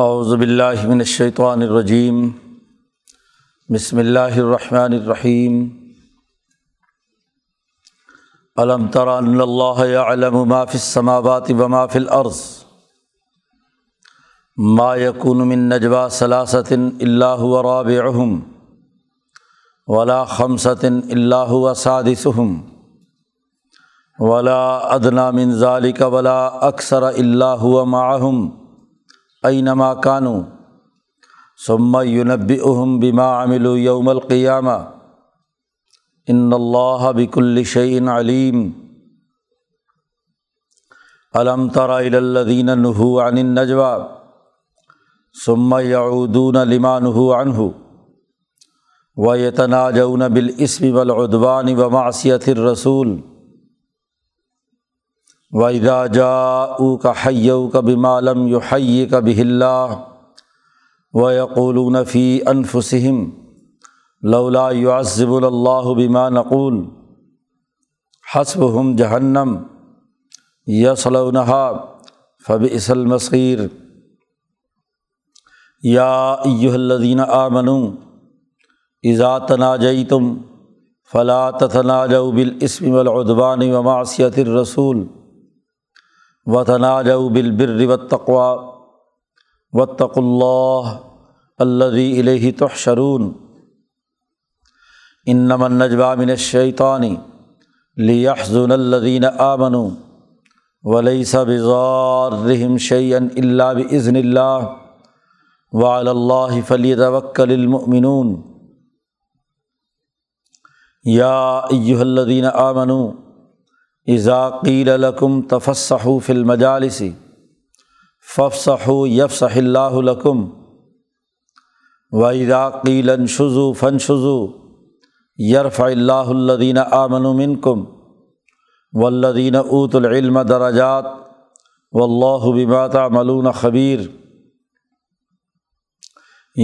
اعوذ باللہ من الشیطان الرجیم، بسم اللہ الرحمن الرحیم۔ الم تر ان اللہ یعلم ما فی السماوات و ما فی الارض ما یکون من نجوی ثلاثۃ الا هو رابعہم ولا خمسۃ الا هو سادسہم ولا ادنی من ذلک ولا اکثر الا هو معہم اینما کانوا ثم ینبئہم بما عملوا یوم القیامہ ان اللہ بکل شیء علیم۔ الم تر الی الذین نہوا عن النجوی ثم یعودون لما نہوا عنہ ویتناجون بالاثم والعدوان ومعصیۃ الرسول وَإِذَا جَاءُوكَ حَيَّوْكَ بِمَا لَمْ يُحَيِّكَ بِهِ اللَّهُ وَيَقُولُونَ فِي أَنفُسِهِمْ لَوْلَا يُعَذِّبُنَا اللَّهُ بِمَا نَقُولُ حَسْبُهُمْ جَهَنَّمُ يَصْلَوْنَهَا فَبِئْسَ الْمَصِيرُ۔ يَا أَيُّهَا الَّذِينَ آمَنُوا إِذَا تَنَاجَيْتُمْ فَلَا تَتَنَاجَوْا بِالْإِثْمِ وَالْعُدْوَانِ وَمَعْصِيَةِ الرَّسُولِ وتناجوا بالبر والتقوی واتقوا اللہ الذی الیہ تحشرون۔ انما النجوی من الشیطان لیحزن الذین آمنوا ولیس بضارہم شیئا الا بإذن اللہ وعلی اللہ فلیتوکل المؤمنون۔ یا ایھا الذین آمنوا اذا قیل لکم تفسحوا فی المجالس فافسحوا یفسح اللہ لکم واذا قیل انشزوا فانشزوا یرفع اللہ الذین آمنوا منکم والذین اوتوا العلم درجات واللہ بما تعملون خبیر۔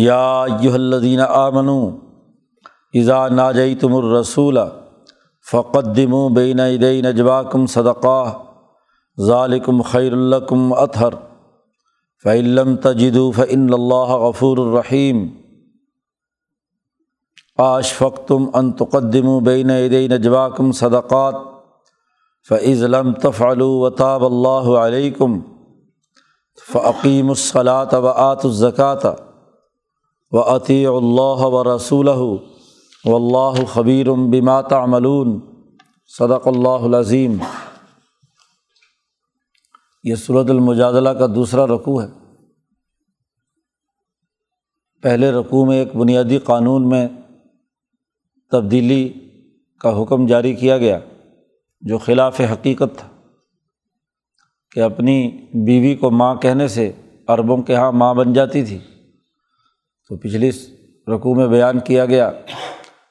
یا ایھا الذین آمنوا اذا ناجیتم الرسول فقدموا بین یدی نجواکم صدقۃ ذالکم خیر لکم اطہر فإن لم تجدوا فإن اللہ غفور الرحیم۔ أأشفقتم أن تقدموا بین یدی نجواکم صدقات فإذ لم تفعلوا وتاب اللہ علیکم فأقیموا الصلاة وآتوا الزکاة وأطیعوا اللہ ورسولہ واللہ خبیر بما تعملون۔ صدق اللہ العظیم۔ یہ سورۃ المجادلہ کا دوسرا رکوع ہے۔ پہلے رکوع میں ایک بنیادی قانون میں تبدیلی کا حکم جاری کیا گیا جو خلاف حقیقت تھا، کہ اپنی بیوی کو ماں کہنے سے عربوں کے ہاں ماں بن جاتی تھی۔ تو پچھلی رکوع میں بیان کیا گیا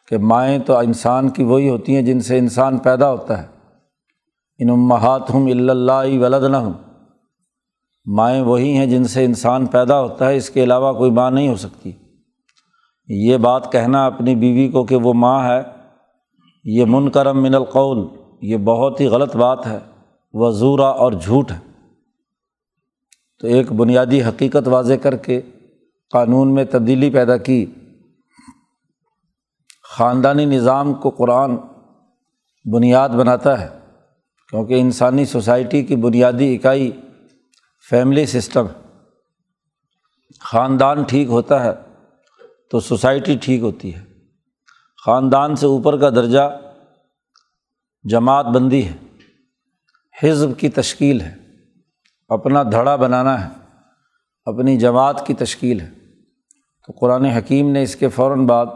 کہ مائیں تو انسان کی وہی ہوتی ہیں جن سے انسان پیدا ہوتا ہے، ان امہاتہم الا اللتی ولدنہم، مائیں وہی ہیں جن سے انسان پیدا ہوتا ہے، اس کے علاوہ کوئی ماں نہیں ہو سکتی۔ یہ بات کہنا اپنی بیوی کو کہ وہ ماں ہے، یہ منکرم من القول، یہ بہت ہی غلط بات ہے، وزورا اور جھوٹ ہے۔ تو ایک بنیادی حقیقت واضح کر کے قانون میں تبدیلی پیدا کی۔ خاندانی نظام کو قرآن بنیاد بناتا ہے، کیونکہ انسانی سوسائٹی کی بنیادی اکائی فیملی سسٹم ہے۔ خاندان ٹھیک ہوتا ہے تو سوسائٹی ٹھیک ہوتی ہے۔ خاندان سے اوپر کا درجہ جماعت بندی ہے، حزب کی تشکیل ہے، اپنا دھڑا بنانا ہے، اپنی جماعت کی تشکیل ہے۔ تو قرآن حکیم نے اس کے فوراً بعد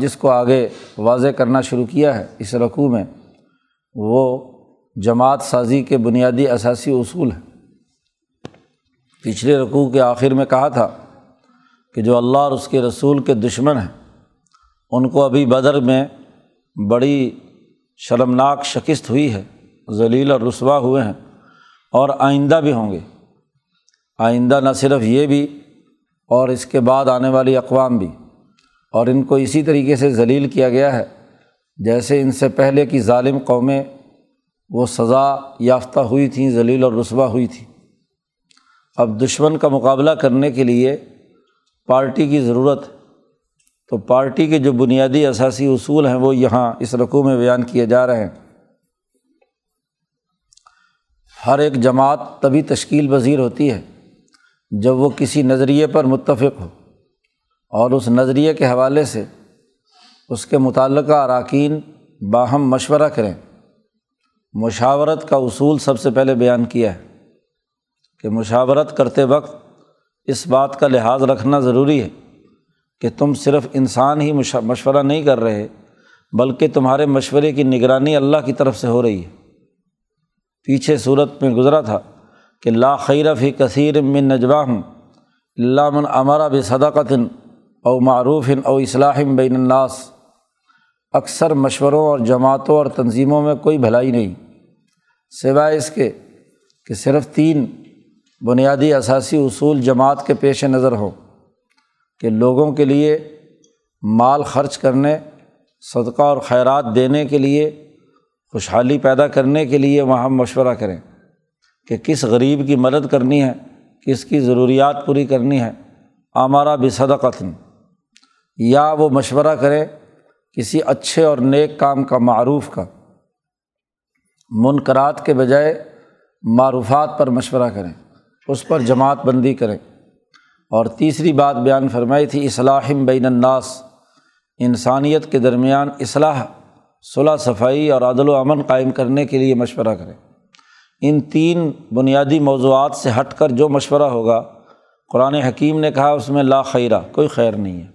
جس کو آگے واضح کرنا شروع کیا ہے اس رکوع میں، وہ جماعت سازی کے بنیادی اساسی اصول ہیں۔ پچھلے رکوع کے آخر میں کہا تھا کہ جو اللہ اور اس کے رسول کے دشمن ہیں ان کو ابھی بدر میں بڑی شرمناک شکست ہوئی ہے، ذلیل اور رسوا ہوئے ہیں، اور آئندہ بھی ہوں گے۔ آئندہ نہ صرف یہ بھی اور اس کے بعد آنے والی اقوام بھی، اور ان کو اسی طریقے سے ذلیل کیا گیا ہے جیسے ان سے پہلے کی ظالم قومیں وہ سزا یافتہ ہوئی تھیں، ذلیل اور رسوا ہوئی تھیں۔ اب دشمن کا مقابلہ کرنے کے لیے پارٹی کی ضرورت ہے، تو پارٹی کے جو بنیادی اساسی اصول ہیں وہ یہاں اس رکوع میں بیان کیے جا رہے ہیں۔ ہر ایک جماعت تبھی تشکیل پذیر ہوتی ہے جب وہ کسی نظریے پر متفق ہو اور اس نظریے کے حوالے سے اس کے متعلقہ اراکین باہم مشورہ کریں۔ مشاورت کا اصول سب سے پہلے بیان کیا ہے کہ مشاورت کرتے وقت اس بات کا لحاظ رکھنا ضروری ہے کہ تم صرف انسان ہی مشورہ نہیں کر رہے، بلکہ تمہارے مشورے کی نگرانی اللہ کی طرف سے ہو رہی ہے۔ پیچھے صورت میں گزرا تھا کہ لا خیر فی کثیر من نجواہم الا من امر بصدقۃ او معروف او اصلاح بین الناس، اکثر مشوروں اور جماعتوں اور تنظیموں میں کوئی بھلائی نہیں سوائے اس کے کہ صرف 3 بنیادی اساسی اصول جماعت کے پیش نظر ہوں کہ لوگوں کے لیے مال خرچ کرنے، صدقہ اور خیرات دینے کے لیے، خوشحالی پیدا کرنے کے لیے وہاں مشورہ کریں کہ کس غریب کی مدد کرنی ہے، کس کی ضروریات پوری کرنی ہے، امارہ بصدقۃ، یا وہ مشورہ کریں کسی اچھے اور نیک کام کا، معروف کا۔ منکرات کے بجائے معروفات پر مشورہ کریں، اس پر جماعت بندی کریں۔ اور تیسری بات بیان فرمائی تھی اصلاح بین الناس، انسانیت کے درمیان اصلاح، صلح، صفائی اور عدل و امن قائم کرنے کے لیے مشورہ کریں۔ ان 3 بنیادی موضوعات سے ہٹ کر جو مشورہ ہوگا، قرآن حکیم نے کہا اس میں لا خیرہ، کوئی خیر نہیں ہے،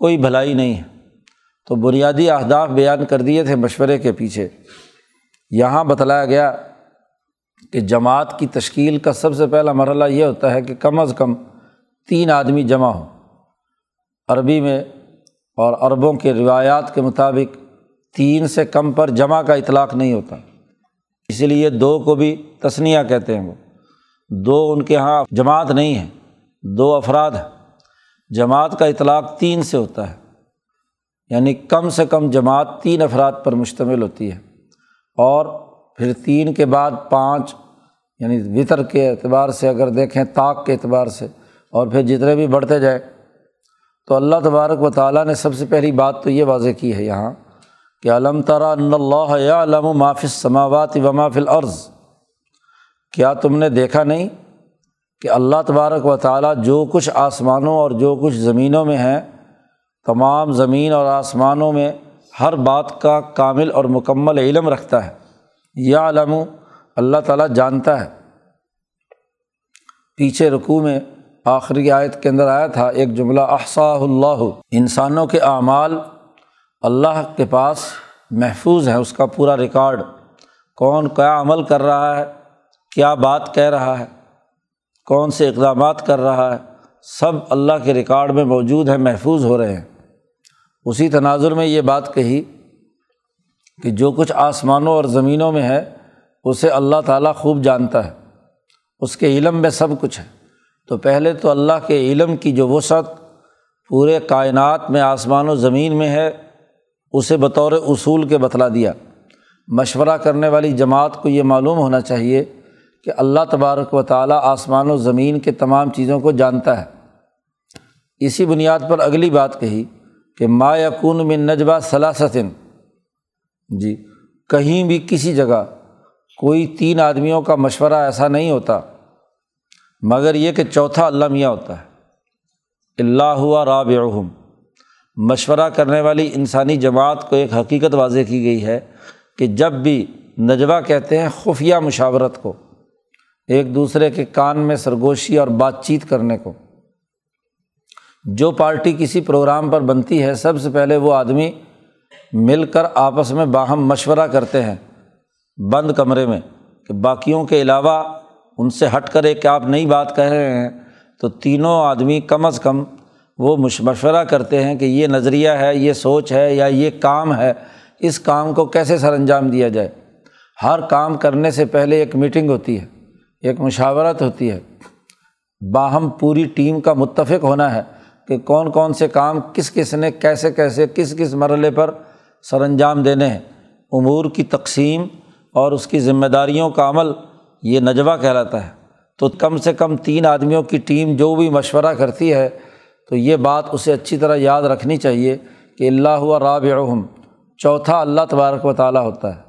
کوئی بھلائی نہیں ہے۔ تو بنیادی اہداف بیان کر دیے تھے مشورے کے پیچھے۔ یہاں بتلایا گیا کہ جماعت کی تشکیل کا سب سے پہلا مرحلہ یہ ہوتا ہے کہ کم از کم 3 آدمی جمع ہوں۔ عربی میں اور عربوں کے روایات کے مطابق 3 سے کم پر جمع کا اطلاق نہیں ہوتا، اسی لیے 2 کو بھی تثنیہ کہتے ہیں۔ وہ 2 ان کے ہاں جماعت نہیں ہے، 2 افراد ہیں۔ جماعت کا اطلاق 3 سے ہوتا ہے، یعنی کم سے کم جماعت 3 افراد پر مشتمل ہوتی ہے، اور پھر 3 کے بعد 5، یعنی وتر کے اعتبار سے اگر دیکھیں، طاق کے اعتبار سے، اور پھر جتنے بھی بڑھتے جائیں۔ تو اللہ تبارک و تعالیٰ نے سب سے پہلی بات تو یہ واضح کی ہے یہاں کہ الم ترى ان اللہ یعلم ما فی السماوات و ما فی الارض، کیا تم نے دیکھا نہیں کہ اللہ تبارک و تعالیٰ جو کچھ آسمانوں اور جو کچھ زمینوں میں ہے، تمام زمین اور آسمانوں میں ہر بات کا کامل اور مکمل علم رکھتا ہے۔ یعلم، اللہ تعالیٰ جانتا ہے۔ پیچھے رکوع میں آخری آیت کے اندر آیا تھا ایک جملہ احصاہ اللہ، انسانوں کے اعمال اللہ کے پاس محفوظ ہیں، اس کا پورا ریکارڈ، کون کیا عمل کر رہا ہے، کیا بات کہہ رہا ہے، کون سے اقدامات کر رہا ہے، سب اللہ کے ریکارڈ میں موجود ہیں، محفوظ ہو رہے ہیں۔ اسی تناظر میں یہ بات کہی کہ جو کچھ آسمانوں اور زمینوں میں ہے اسے اللہ تعالیٰ خوب جانتا ہے، اس کے علم میں سب کچھ ہے۔ تو پہلے تو اللہ کے علم کی جو وسعت پورے کائنات میں آسمان و زمین میں ہے، اسے بطور اصول کے بتلا دیا۔ مشورہ کرنے والی جماعت کو یہ معلوم ہونا چاہیے کہ اللہ تبارک و تعالیٰ آسمان و زمین کے تمام چیزوں کو جانتا ہے۔ اسی بنیاد پر اگلی بات کہی کہ ما یکون من نجوا ثلاثۃ، جی کہیں بھی کسی جگہ کوئی 3 آدمیوں کا مشورہ ایسا نہیں ہوتا، مگر یہ کہ چوتھا اللہ میاں ہوتا ہے، الا ہوا رابعہم۔ مشورہ کرنے والی انسانی جماعت کو ایک حقیقت واضح کی گئی ہے کہ جب بھی نجوہ کہتے ہیں خفیہ مشاورت کو، ایک دوسرے کے کان میں سرگوشی اور بات چیت کرنے کو، جو پارٹی کسی پروگرام پر بنتی ہے، سب سے پہلے وہ آدمی مل کر آپس میں باہم مشورہ کرتے ہیں بند کمرے میں، کہ باقیوں کے علاوہ ان سے ہٹ کر ایک آپ نئی بات کہہ رہے ہیں، تو تینوں آدمی کم از کم وہ مشورہ کرتے ہیں کہ یہ نظریہ ہے، یہ سوچ ہے، یا یہ کام ہے، اس کام کو کیسے سر انجام دیا جائے۔ ہر کام کرنے سے پہلے ایک میٹنگ ہوتی ہے، ایک مشاورت ہوتی ہے، باہم پوری ٹیم کا متفق ہونا ہے کہ کون کون سے کام کس کس نے کیسے کیسے کس کس مرحلے پر سر انجام دینے ہیں۔ امور کی تقسیم اور اس کی ذمہ داریوں کا عمل، یہ نجوہ کہلاتا ہے۔ تو کم سے کم 3 آدمیوں کی ٹیم جو بھی مشورہ کرتی ہے تو یہ بات اسے اچھی طرح یاد رکھنی چاہیے کہ اللہ ہوا رابعہم، چوتھا اللہ تبارک و تعالیٰ ہوتا ہے،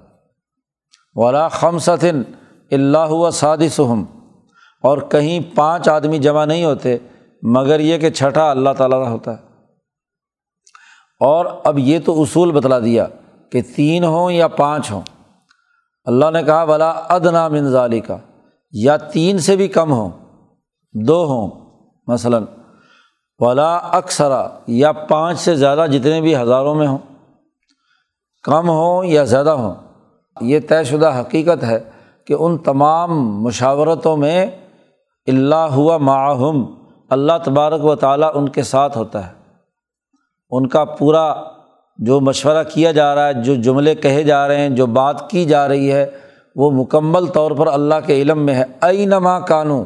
ولا خمسۃ اللہ ہوا سادسہم، اور کہیں 5 آدمی جمع نہیں ہوتے مگر یہ کہ چھٹا اللہ تعالیٰ ہوتا ہے۔ اور اب یہ تو اصول بتلا دیا کہ 3 ہوں یا 5 ہوں، اللہ نے کہا ولا ادنا من ذالک، یا 3 سے بھی کم ہوں، 2 ہوں مثلا، ولا اکثرا، یا 5 سے زیادہ جتنے بھی ہزاروں میں ہوں، کم ہوں یا زیادہ ہوں۔ یہ طے شدہ حقیقت ہے کہ ان تمام مشاورتوں میں اللہ ہوا معہم، اللہ تبارک و تعالیٰ ان کے ساتھ ہوتا ہے۔ ان کا پورا جو مشورہ کیا جا رہا ہے، جو جملے کہے جا رہے ہیں، جو بات کی جا رہی ہے، وہ مکمل طور پر اللہ کے علم میں ہے۔ اینما کانو،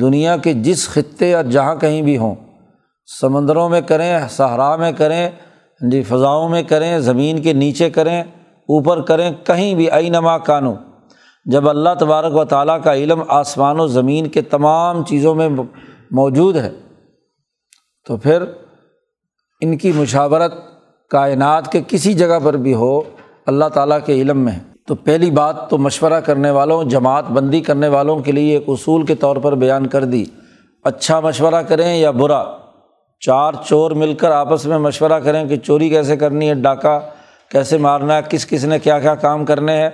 دنیا کے جس خطے یا جہاں کہیں بھی ہوں، سمندروں میں کریں، صحرا میں کریں، فضاؤں میں کریں، زمین کے نیچے کریں، اوپر کریں، کہیں بھی اینما کانو، جب اللہ تبارک و تعالیٰ کا علم آسمان و زمین کے تمام چیزوں میں موجود ہے تو پھر ان کی مشاورت کائنات کے کسی جگہ پر بھی ہو، اللہ تعالیٰ کے علم میں ہے۔ تو پہلی بات تو مشورہ کرنے والوں، جماعت بندی کرنے والوں کے لیے ایک اصول کے طور پر بیان کر دی، اچھا مشورہ کریں یا برا۔ 4 چور مل کر آپس میں مشورہ کریں کہ چوری کیسے کرنی ہے، ڈاکہ کیسے مارنا ہے، کس کس نے کیا کیا کام کرنے ہیں،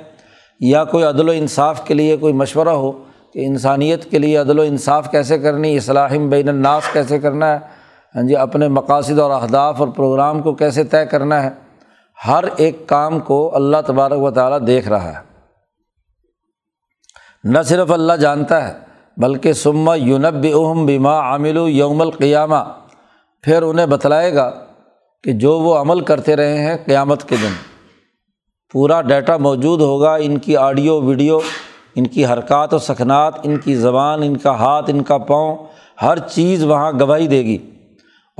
یا کوئی عدل و انصاف کے لیے کوئی مشورہ ہو کہ انسانیت کے لیے عدل و انصاف کیسے کرنی، اصلاح بین الناس کیسے کرنا ہے، ہاں جی، اپنے مقاصد اور اہداف اور پروگرام کو کیسے طے کرنا ہے۔ ہر ایک کام کو اللہ تبارک و تعالیٰ دیکھ رہا ہے، نہ صرف اللہ جانتا ہے بلکہ ثم ینبئہم بما عملوا یوم القیامہ، پھر انہیں بتلائے گا کہ جو وہ عمل کرتے رہے ہیں قیامت کے دن پورا ڈیٹا موجود ہوگا، ان کی آڈیو ویڈیو، ان کی حرکات و سکنات، ان کی زبان، ان کا ہاتھ، ان کا پاؤں، ہر چیز وہاں گواہی دے گی،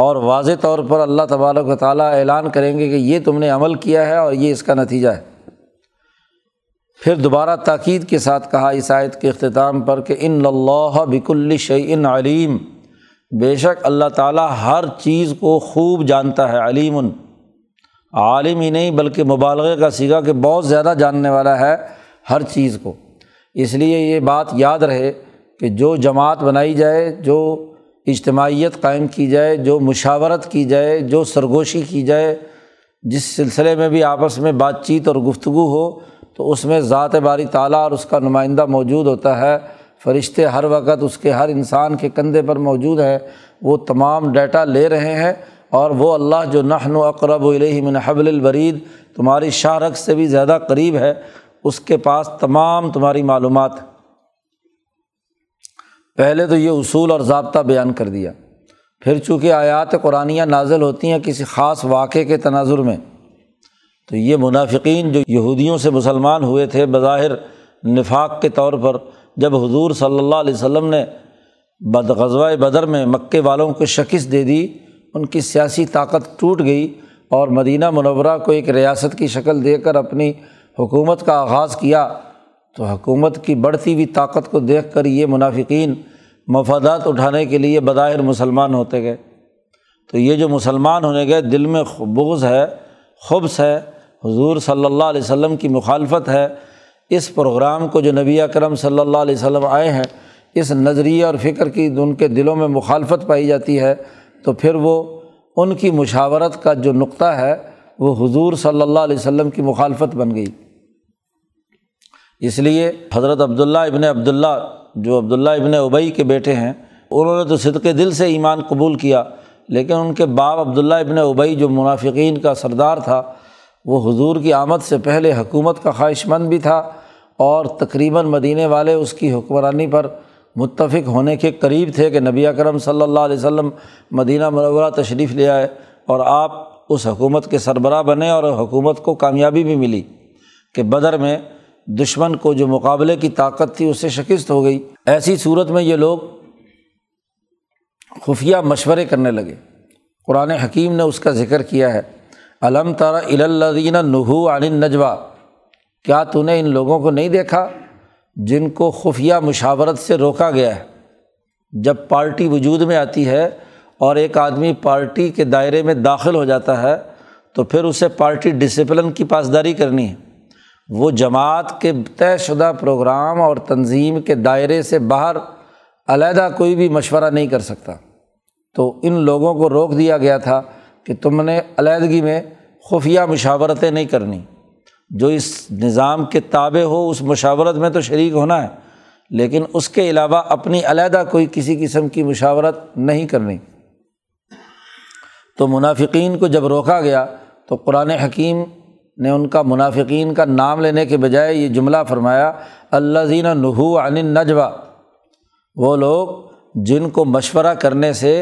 اور واضح طور پر اللہ تبارک و تعالیٰ اعلان کریں گے کہ یہ تم نے عمل کیا ہے اور یہ اس کا نتیجہ ہے۔ پھر دوبارہ تاکید کے ساتھ کہا اس آیت کے اختتام پر کہ ان اللہ بکل شیء علیم، بے شک اللہ تعالیٰ ہر چیز کو خوب جانتا ہے، علیم، عالم ہی نہیں بلکہ مبالغے کا صیغہ کہ بہت زیادہ جاننے والا ہے ہر چیز کو۔ اس لیے یہ بات یاد رہے کہ جو جماعت بنائی جائے، جو اجتماعیت قائم کی جائے، جو مشاورت کی جائے، جو سرگوشی کی جائے، جس سلسلے میں بھی آپس میں بات چیت اور گفتگو ہو، تو اس میں ذات باری تعالیٰ اور اس کا نمائندہ موجود ہوتا ہے، فرشتے ہر وقت اس کے ہر انسان کے کندھے پر موجود ہیں، وہ تمام ڈیٹا لے رہے ہیں، اور وہ اللہ جو نحن اقرب الیہ من حبل الورید، تمہاری شاخ سے بھی زیادہ قریب ہے، اس کے پاس تمام تمہاری معلومات۔ پہلے تو یہ اصول اور ضابطہ بیان کر دیا، پھر چونکہ آیات قرآنیہ نازل ہوتی ہیں کسی خاص واقعے کے تناظر میں، تو یہ منافقین جو یہودیوں سے مسلمان ہوئے تھے بظاہر نفاق کے طور پر، جب حضور صلی اللہ علیہ وسلم نے غزوہ بدر میں مکے والوں کو شکست دے دی، ان کی سیاسی طاقت ٹوٹ گئی اور مدینہ منورہ کو ایک ریاست کی شکل دے کر اپنی حکومت کا آغاز کیا، تو حکومت کی بڑھتی ہوئی طاقت کو دیکھ کر یہ منافقین مفادات اٹھانے کے لیے بظاہر مسلمان ہوتے گئے۔ تو یہ جو مسلمان ہونے گئے، دل میں بغض ہے، خبث ہے، حضور صلی اللہ علیہ وسلم کی مخالفت ہے، اس پروگرام کو جو نبی اکرم صلی اللہ علیہ وسلم آئے ہیں، اس نظریے اور فکر کی ان کے دلوں میں مخالفت پائی جاتی ہے، تو پھر وہ ان کی مشاورت کا جو نقطہ ہے وہ حضور صلی اللہ علیہ وسلم کی مخالفت بن گئی۔ اس لیے حضرت عبداللہ جو عبداللہ ابن ابی کے بیٹے ہیں، انہوں نے تو صدق دل سے ایمان قبول کیا، لیکن ان کے باپ عبداللہ ابن ابی جو منافقین کا سردار تھا، وہ حضور کی آمد سے پہلے حکومت کا خواہش مند بھی تھا، اور تقریباً مدینے والے اس کی حکمرانی پر متفق ہونے کے قریب تھے کہ نبی اکرم صلی اللہ علیہ وسلم مدینہ منورہ تشریف لے آئے اور آپ اس حکومت کے سربراہ بنے، اور حکومت کو کامیابی بھی ملی کہ بدر میں دشمن کو جو مقابلے کی طاقت تھی اس سے شکست ہو گئی۔ ایسی صورت میں یہ لوگ خفیہ مشورے کرنے لگے، قرآن حکیم نے اس کا ذکر کیا ہے، الم تر الی الذین نہوا عن النجوی، کیا تو نے ان لوگوں کو نہیں دیکھا جن کو خفیہ مشاورت سے روکا گیا ہے۔ جب پارٹی وجود میں آتی ہے اور ایک آدمی پارٹی کے دائرے میں داخل ہو جاتا ہے تو پھر اسے پارٹی ڈسپلن کی پاسداری کرنی ہے، وہ جماعت کے طے شدہ پروگرام اور تنظیم کے دائرے سے باہر علیحدہ کوئی بھی مشورہ نہیں کر سکتا۔ تو ان لوگوں کو روک دیا گیا تھا کہ تم نے علیحدگی میں خفیہ مشاورتیں نہیں کرنی، جو اس نظام کے تابع ہو اس مشاورت میں تو شریک ہونا ہے، لیکن اس کے علاوہ اپنی علیحدہ کوئی کسی قسم کی مشاورت نہیں کرنی۔ تو منافقین کو جب روکا گیا تو قرآن حکیم نے ان کا منافقین کا نام لینے کے بجائے یہ جملہ فرمایا، الذین نہوا عن النجوی، وہ لوگ جن کو مشورہ کرنے سے،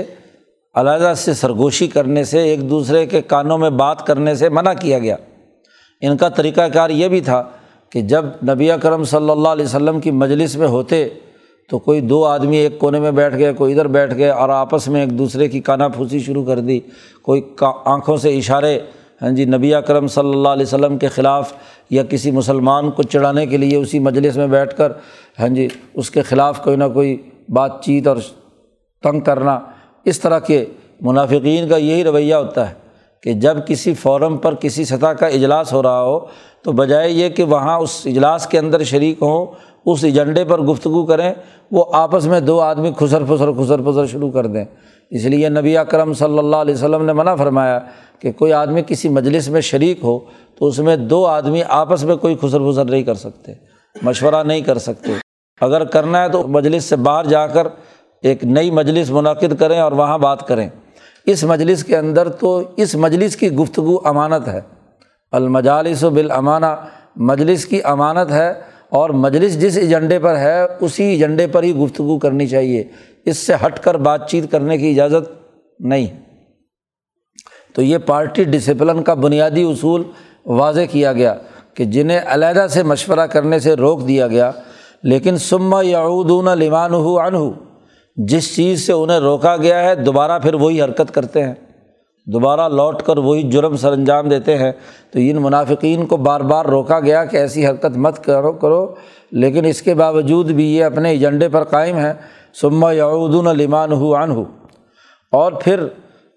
علیحدہ سے سرگوشی کرنے سے، ایک دوسرے کے کانوں میں بات کرنے سے منع کیا گیا۔ ان کا طریقہ کار یہ بھی تھا کہ جب نبی اکرم صلی اللہ علیہ وسلم کی مجلس میں ہوتے تو کوئی دو آدمی ایک کونے میں بیٹھ گئے، کوئی ادھر بیٹھ گئے اور آپس میں ایک دوسرے کی کانا پھوسی شروع کر دی، کوئی آنکھوں سے اشارے، ہاں جی، نبی اکرم صلی اللہ علیہ وسلم کے خلاف یا کسی مسلمان کو چڑھانے کے لیے اسی مجلس میں بیٹھ کر، ہاں جی، اس کے خلاف کوئی نہ کوئی بات چیت اور تنگ کرنا۔ اس طرح کے منافقین کا یہی رویہ ہوتا ہے کہ جب کسی فورم پر کسی سطح کا اجلاس ہو رہا ہو تو بجائے یہ کہ وہاں اس اجلاس کے اندر شریک ہوں، اس ایجنڈے پر گفتگو کریں، وہ آپس میں دو آدمی خسر پھسر شروع کر دیں۔ اس لیے نبی اکرم صلی اللہ علیہ وسلم نے منع فرمایا کہ کوئی آدمی کسی مجلس میں شریک ہو تو اس میں دو آدمی آپس میں کوئی خسر پھسر نہیں کر سکتے، مشورہ نہیں کر سکتے۔ اگر کرنا ہے تو مجلس سے باہر جا کر ایک نئی مجلس منعقد کریں اور وہاں بات کریں۔ اس مجلس کے اندر تو اس مجلس کی گفتگو امانت ہے، المجالس بالامانہ، مجلس کی امانت ہے، اور مجلس جس ایجنڈے پر ہے اسی ایجنڈے پر ہی گفتگو کرنی چاہیے، اس سے ہٹ کر بات چیت کرنے کی اجازت نہیں۔ تو یہ پارٹی ڈسپلن کا بنیادی اصول واضح کیا گیا کہ جنہیں علیحدہ سے مشورہ کرنے سے روک دیا گیا، لیکن ثم یعودون لما نہوا عنہ، جس چیز سے انہیں روکا گیا ہے دوبارہ پھر وہی حرکت کرتے ہیں، دوبارہ لوٹ کر وہی جرم سر انجام دیتے ہیں۔ تو ان منافقین کو بار بار روکا گیا کہ ایسی حرکت مت کرو، لیکن اس کے باوجود بھی یہ اپنے ایجنڈے پر قائم ہیں، ثم یعودون لما نہوا عنہ۔ اور پھر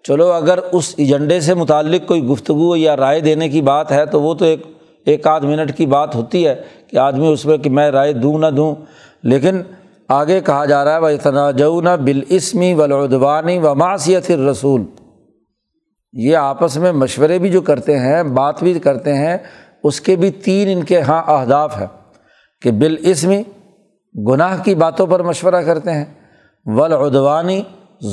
چلو اگر اس ایجنڈے سے متعلق کوئی گفتگو یا رائے دینے کی بات ہے تو وہ تو ایک آدھ منٹ کی بات ہوتی ہے کہ آدمی اس میں کہ میں رائے دوں نہ دوں، لیکن آگے کہا جا رہا ہے وَيَتَنَاجَوْنَ بِالْإِثْمِ وَالْعُدْوَانِ وَمَعْصِيَةِ الرَّسُولِ، یہ آپس میں مشورے بھی جو کرتے ہیں، بات بھی کرتے ہیں، اس کے بھی تین ان کے ہاں اہداف ہیں کہ بالاسم، گناہ کی باتوں پر مشورہ کرتے ہیں، والعدوانی،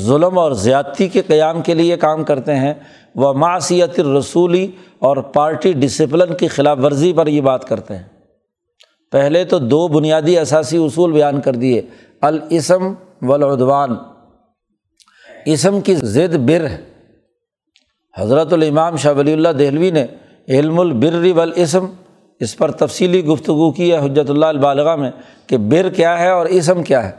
ظلم اور زیادتی کے قیام کے لیے کام کرتے ہیں، ومعصیت الرسولی، اور پارٹی ڈسپلن کی خلاف ورزی پر یہ بات کرتے ہیں۔ پہلے تو دو بنیادی اساسی اصول بیان کر دیے، الاسم والعدوان، اسم کی ضد بر۔ حضرت الامام شاہ ولی اللہ دہلوی نے علم البر والاسم اس پر تفصیلی گفتگو کی ہے حجت اللہ البالغہ میں کہ بر کیا ہے اور اسم کیا ہے۔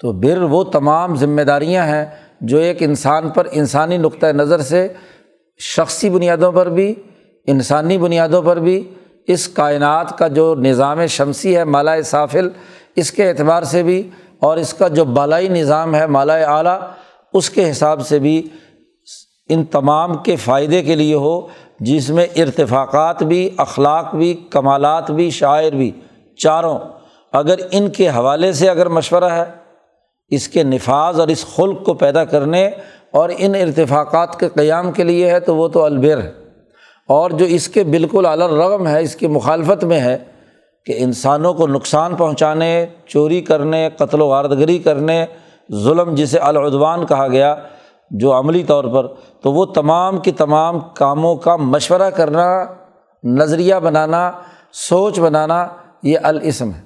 تو بر وہ تمام ذمہ داریاں ہیں جو ایک انسان پر انسانی نقطہ نظر سے، شخصی بنیادوں پر بھی، انسانی بنیادوں پر بھی، اس کائنات کا جو نظام شمسی ہے مالائے سافل اس کے اعتبار سے بھی، اور اس کا جو بالائی نظام ہے مالائے اعلیٰ اس کے حساب سے بھی، ان تمام کے فائدے کے لیے ہو، جس میں ارتفاقات بھی، اخلاق بھی، کمالات بھی، شاعر بھی، چاروں اگر ان کے حوالے سے اگر مشورہ ہے، اس کے نفاذ اور اس خلق کو پیدا کرنے اور ان ارتفاقات کے قیام کے لیے ہے تو وہ تو البر ہے۔ اور جو اس کے بالکل علی الرغم ہے، اس کی مخالفت میں ہے کہ انسانوں کو نقصان پہنچانے، چوری کرنے، قتل و غارتگری کرنے، ظلم جسے العدوان کہا گیا جو عملی طور پر، تو وہ تمام کی تمام کاموں کا مشورہ کرنا، نظریہ بنانا، سوچ بنانا، یہ الاسم ہے۔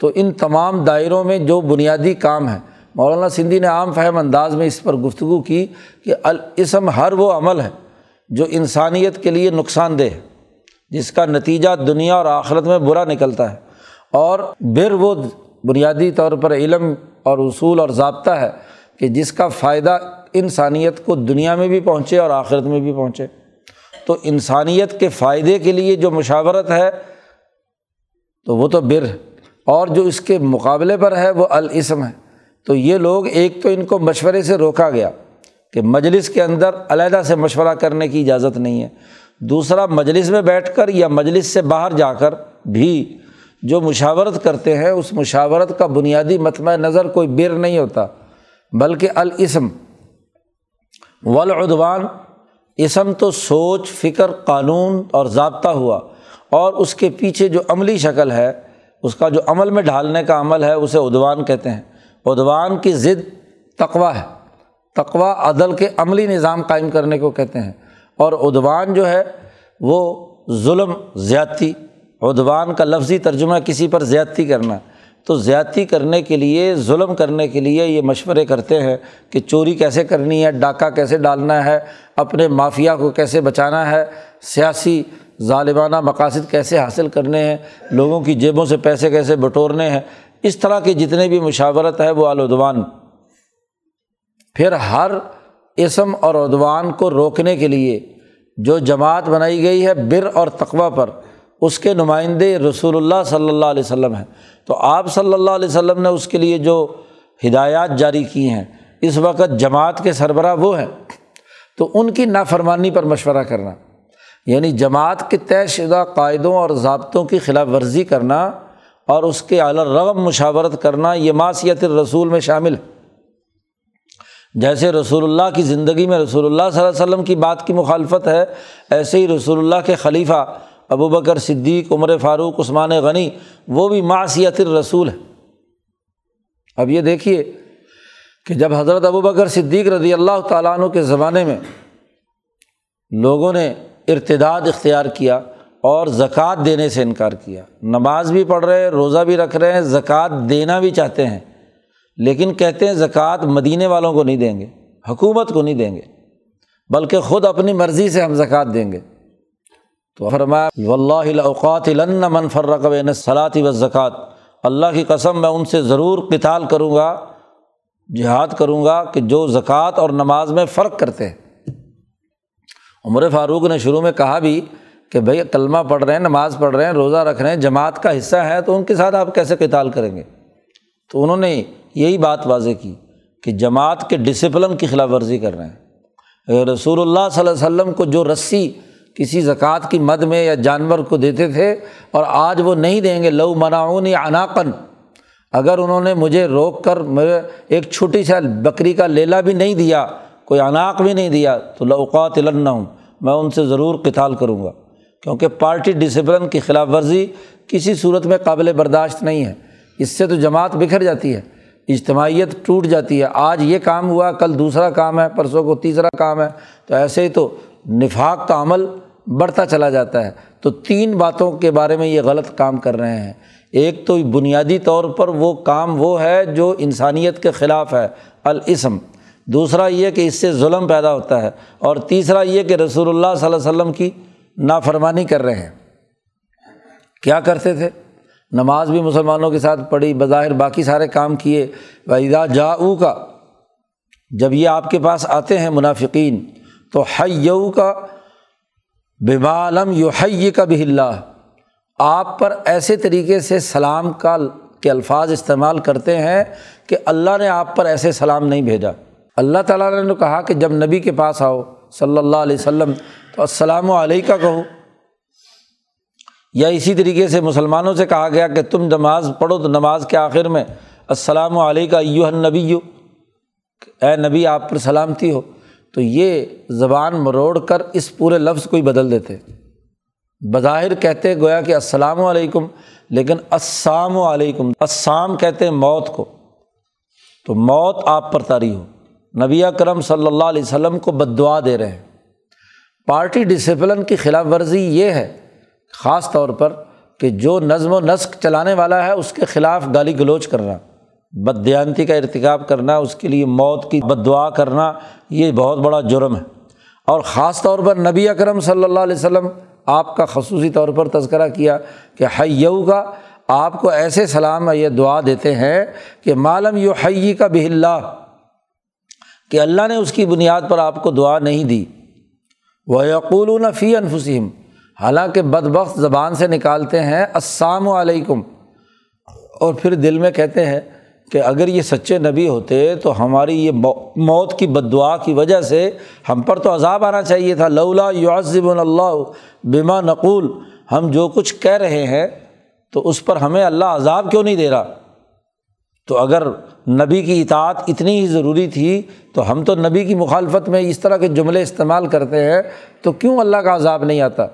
تو ان تمام دائروں میں جو بنیادی کام ہیں، مولانا سندھی نے عام فہم انداز میں اس پر گفتگو کی کہ الاسم ہر وہ عمل ہے جو انسانیت کے لیے نقصان دہ ہے، جس کا نتیجہ دنیا اور آخرت میں برا نکلتا ہے، اور بر وہ بنیادی طور پر علم اور اصول اور ضابطہ ہے کہ جس کا فائدہ انسانیت کو دنیا میں بھی پہنچے اور آخرت میں بھی پہنچے۔ تو انسانیت کے فائدے کے لیے جو مشاورت ہے تو وہ تو بر ہے، اور جو اس کے مقابلے پر ہے وہ الاسم ہے۔ تو یہ لوگ ایک تو ان کو مشورے سے روکا گیا کہ مجلس کے اندر علیحدہ سے مشورہ کرنے کی اجازت نہیں ہے، دوسرا مجلس میں بیٹھ کر یا مجلس سے باہر جا کر بھی جو مشاورت کرتے ہیں اس مشاورت کا بنیادی مطمع نظر کوئی بر نہیں ہوتا بلکہ الاسم والعدوان۔ اسم تو سوچ، فکر، قانون اور ضابطہ ہوا، اور اس کے پیچھے جو عملی شکل ہے، اس کا جو عمل میں ڈھالنے کا عمل ہے، اسے عدوان کہتے ہیں۔ عدوان کی ضد تقویٰ ہے، تقویٰ عدل کے عملی نظام قائم کرنے کو کہتے ہیں، اور عدوان جو ہے وہ ظلم، زیادتی، عدوان کا لفظی ترجمہ کسی پر زیادتی کرنا، تو زیادتی کرنے کے لیے، ظلم کرنے کے لیے یہ مشورے کرتے ہیں کہ چوری کیسے کرنی ہے، ڈاکہ کیسے ڈالنا ہے، اپنے مافیا کو کیسے بچانا ہے، سیاسی ظالمانہ مقاصد کیسے حاصل کرنے ہیں، لوگوں کی جیبوں سے پیسے کیسے بٹورنے ہیں۔ اس طرح کے جتنے بھی مشاورت ہے وہ العدوان۔ پھر ہر اسم اور عدوان کو روکنے کے لیے جو جماعت بنائی گئی ہے بر اور تقویٰ پر، اس کے نمائندے رسول اللہ صلی اللہ علیہ وسلم ہیں، تو آپ صلی اللہ علیہ وسلم نے اس کے لیے جو ہدایات جاری کی ہیں، اس وقت جماعت کے سربراہ وہ ہیں، تو ان کی نافرمانی پر مشورہ کرنا، یعنی جماعت کے طے شدہ قاعدوں اور ضابطوں کی خلاف ورزی کرنا اور اس کے علی الرغم مشاورت کرنا، یہ معصیت الرسول میں شامل ہے۔ جیسے رسول اللہ کی زندگی میں رسول اللہ صلی اللہ علیہ وسلم کی بات کی مخالفت ہے، ایسے ہی رسول اللہ کے خلیفہ ابوبکر صدیق، عمر فاروق، عثمان غنی، وہ بھی معصیت الرسول ہے۔ اب یہ دیکھیے کہ جب حضرت ابوبکر صدیق رضی اللہ تعالیٰ عنہ کے زمانے میں لوگوں نے ارتداد اختیار کیا اور زکوٰۃ دینے سے انکار کیا، نماز بھی پڑھ رہے ہیں، روزہ بھی رکھ رہے ہیں، زکوٰۃ دینا بھی چاہتے ہیں، لیکن کہتے ہیں زکوٰۃ مدینے والوں کو نہیں دیں گے، حکومت کو نہیں دیں گے، بلکہ خود اپنی مرضی سے ہم زکوٰۃ دیں گے۔ تو فرمایا واللہ لأقاتلن من فرق بین الصلاة والزکاة، اللہ کی قسم میں ان سے ضرور قتال کروں گا، جہاد کروں گا کہ جو زکوٰۃ اور نماز میں فرق کرتے ہیں۔ عمر فاروق نے شروع میں کہا بھی کہ بھئی کلمہ پڑھ رہے ہیں، نماز پڑھ رہے ہیں، روزہ رکھ رہے ہیں، جماعت کا حصہ ہے، تو ان کے ساتھ آپ کیسے قتال کریں گے؟ تو انہوں نے یہی بات واضح کی کہ جماعت کے ڈسپلن کی خلاف ورزی کر رہے ہیں۔ رسول اللہ صلی اللہ علیہ وسلم کو جو رسی کسی زکوٰۃ کی مد میں یا جانور کو دیتے تھے اور آج وہ نہیں دیں گے، لو منعونی عناقاً، اگر انہوں نے مجھے روک کر مجھے ایک چھوٹی سا بکری کا لیلا بھی نہیں دیا، کوئی عناق بھی نہیں دیا، تو لأقاتلنہم، میں ان سے ضرور قتال کروں گا، کیونکہ پارٹی ڈسپلن کی خلاف ورزی کسی صورت میں قابل برداشت نہیں ہے، اس سے تو جماعت بکھر جاتی ہے، اجتماعیت ٹوٹ جاتی ہے، آج یہ کام ہوا، کل دوسرا کام ہے، پرسوں کو تیسرا کام ہے، تو ایسے ہی تو نفاق کا عمل بڑھتا چلا جاتا ہے۔ تو تین باتوں کے بارے میں یہ غلط کام کر رہے ہیں، ایک تو بنیادی طور پر وہ کام وہ ہے جو انسانیت کے خلاف ہے، الاسم، دوسرا یہ کہ اس سے ظلم پیدا ہوتا ہے، اور تیسرا یہ کہ رسول اللہ صلی اللہ علیہ وسلم کی نافرمانی کر رہے ہیں۔ کیا کرتے تھے؟ نماز بھی مسلمانوں کے ساتھ پڑھی، بظاہر باقی سارے کام کیے، وَإِذَا جَاءُوكَ، جب یہ آپ کے پاس آتے ہیں منافقین، تو حَيَّوْكَ بِمَا لَمْ يُحَيِّكَ بِهِ اللَّهُ، آپ پر ایسے طریقے سے سلام کے الفاظ استعمال کرتے ہیں کہ اللہ نے آپ پر ایسے سلام نہیں بھیجا۔ اللہ تعالیٰ نے کہا کہ جب نبی کے پاس آؤ صلی اللہ علیہ وسلم تو السلام علیکہ کہو، یا اسی طریقے سے مسلمانوں سے کہا گیا کہ تم نماز پڑھو تو نماز کے آخر میں السلام علیکہ ایہا النبی، اے نبی آپ پر سلامتی ہو، تو یہ زبان مروڑ کر اس پورے لفظ کو ہی بدل دیتے، بظاہر کہتے گویا کہ السلام علیکم، لیکن السام علیکم، السام کہتے ہیں موت کو، تو موت آپ پر طاری ہو، نبی اکرم صلی اللہ علیہ وسلم کو بد دعا دے رہے ہیں۔ پارٹی ڈسپلن کی خلاف ورزی یہ ہے خاص طور پر کہ جو نظم و نسق چلانے والا ہے اس کے خلاف گالی گلوچ کرنا، بددیانتی کا ارتکاب کرنا، اس کے لیے موت کی بد دعا کرنا، یہ بہت بڑا جرم ہے، اور خاص طور پر نبی اکرم صلی اللہ علیہ وسلم آپ کا خصوصی طور پر تذکرہ کیا کہ حیّوکا، آپ کو ایسے سلام یہ دعا دیتے ہیں کہ ما لم یحییک بہ اللہ، کہ اللہ نے اس کی بنیاد پر آپ کو دعا نہیں دی، وَیَقُولُونَ فِی أَنفُسِہِم، حالانکہ بدبخت زبان سے نکالتے ہیں السلام علیکم، اور پھر دل میں کہتے ہیں کہ اگر یہ سچے نبی ہوتے تو ہماری یہ موت کی بددعا کی وجہ سے ہم پر تو عذاب آنا چاہیے تھا، لولا یعذبنا اللہ بما نقول، ہم جو کچھ کہہ رہے ہیں تو اس پر ہمیں اللہ عذاب کیوں نہیں دے رہا؟ تو اگر نبی کی اطاعت اتنی ہی ضروری تھی تو ہم تو نبی کی مخالفت میں اس طرح کے جملے استعمال کرتے ہیں تو کیوں اللہ کا عذاب نہیں آتا؟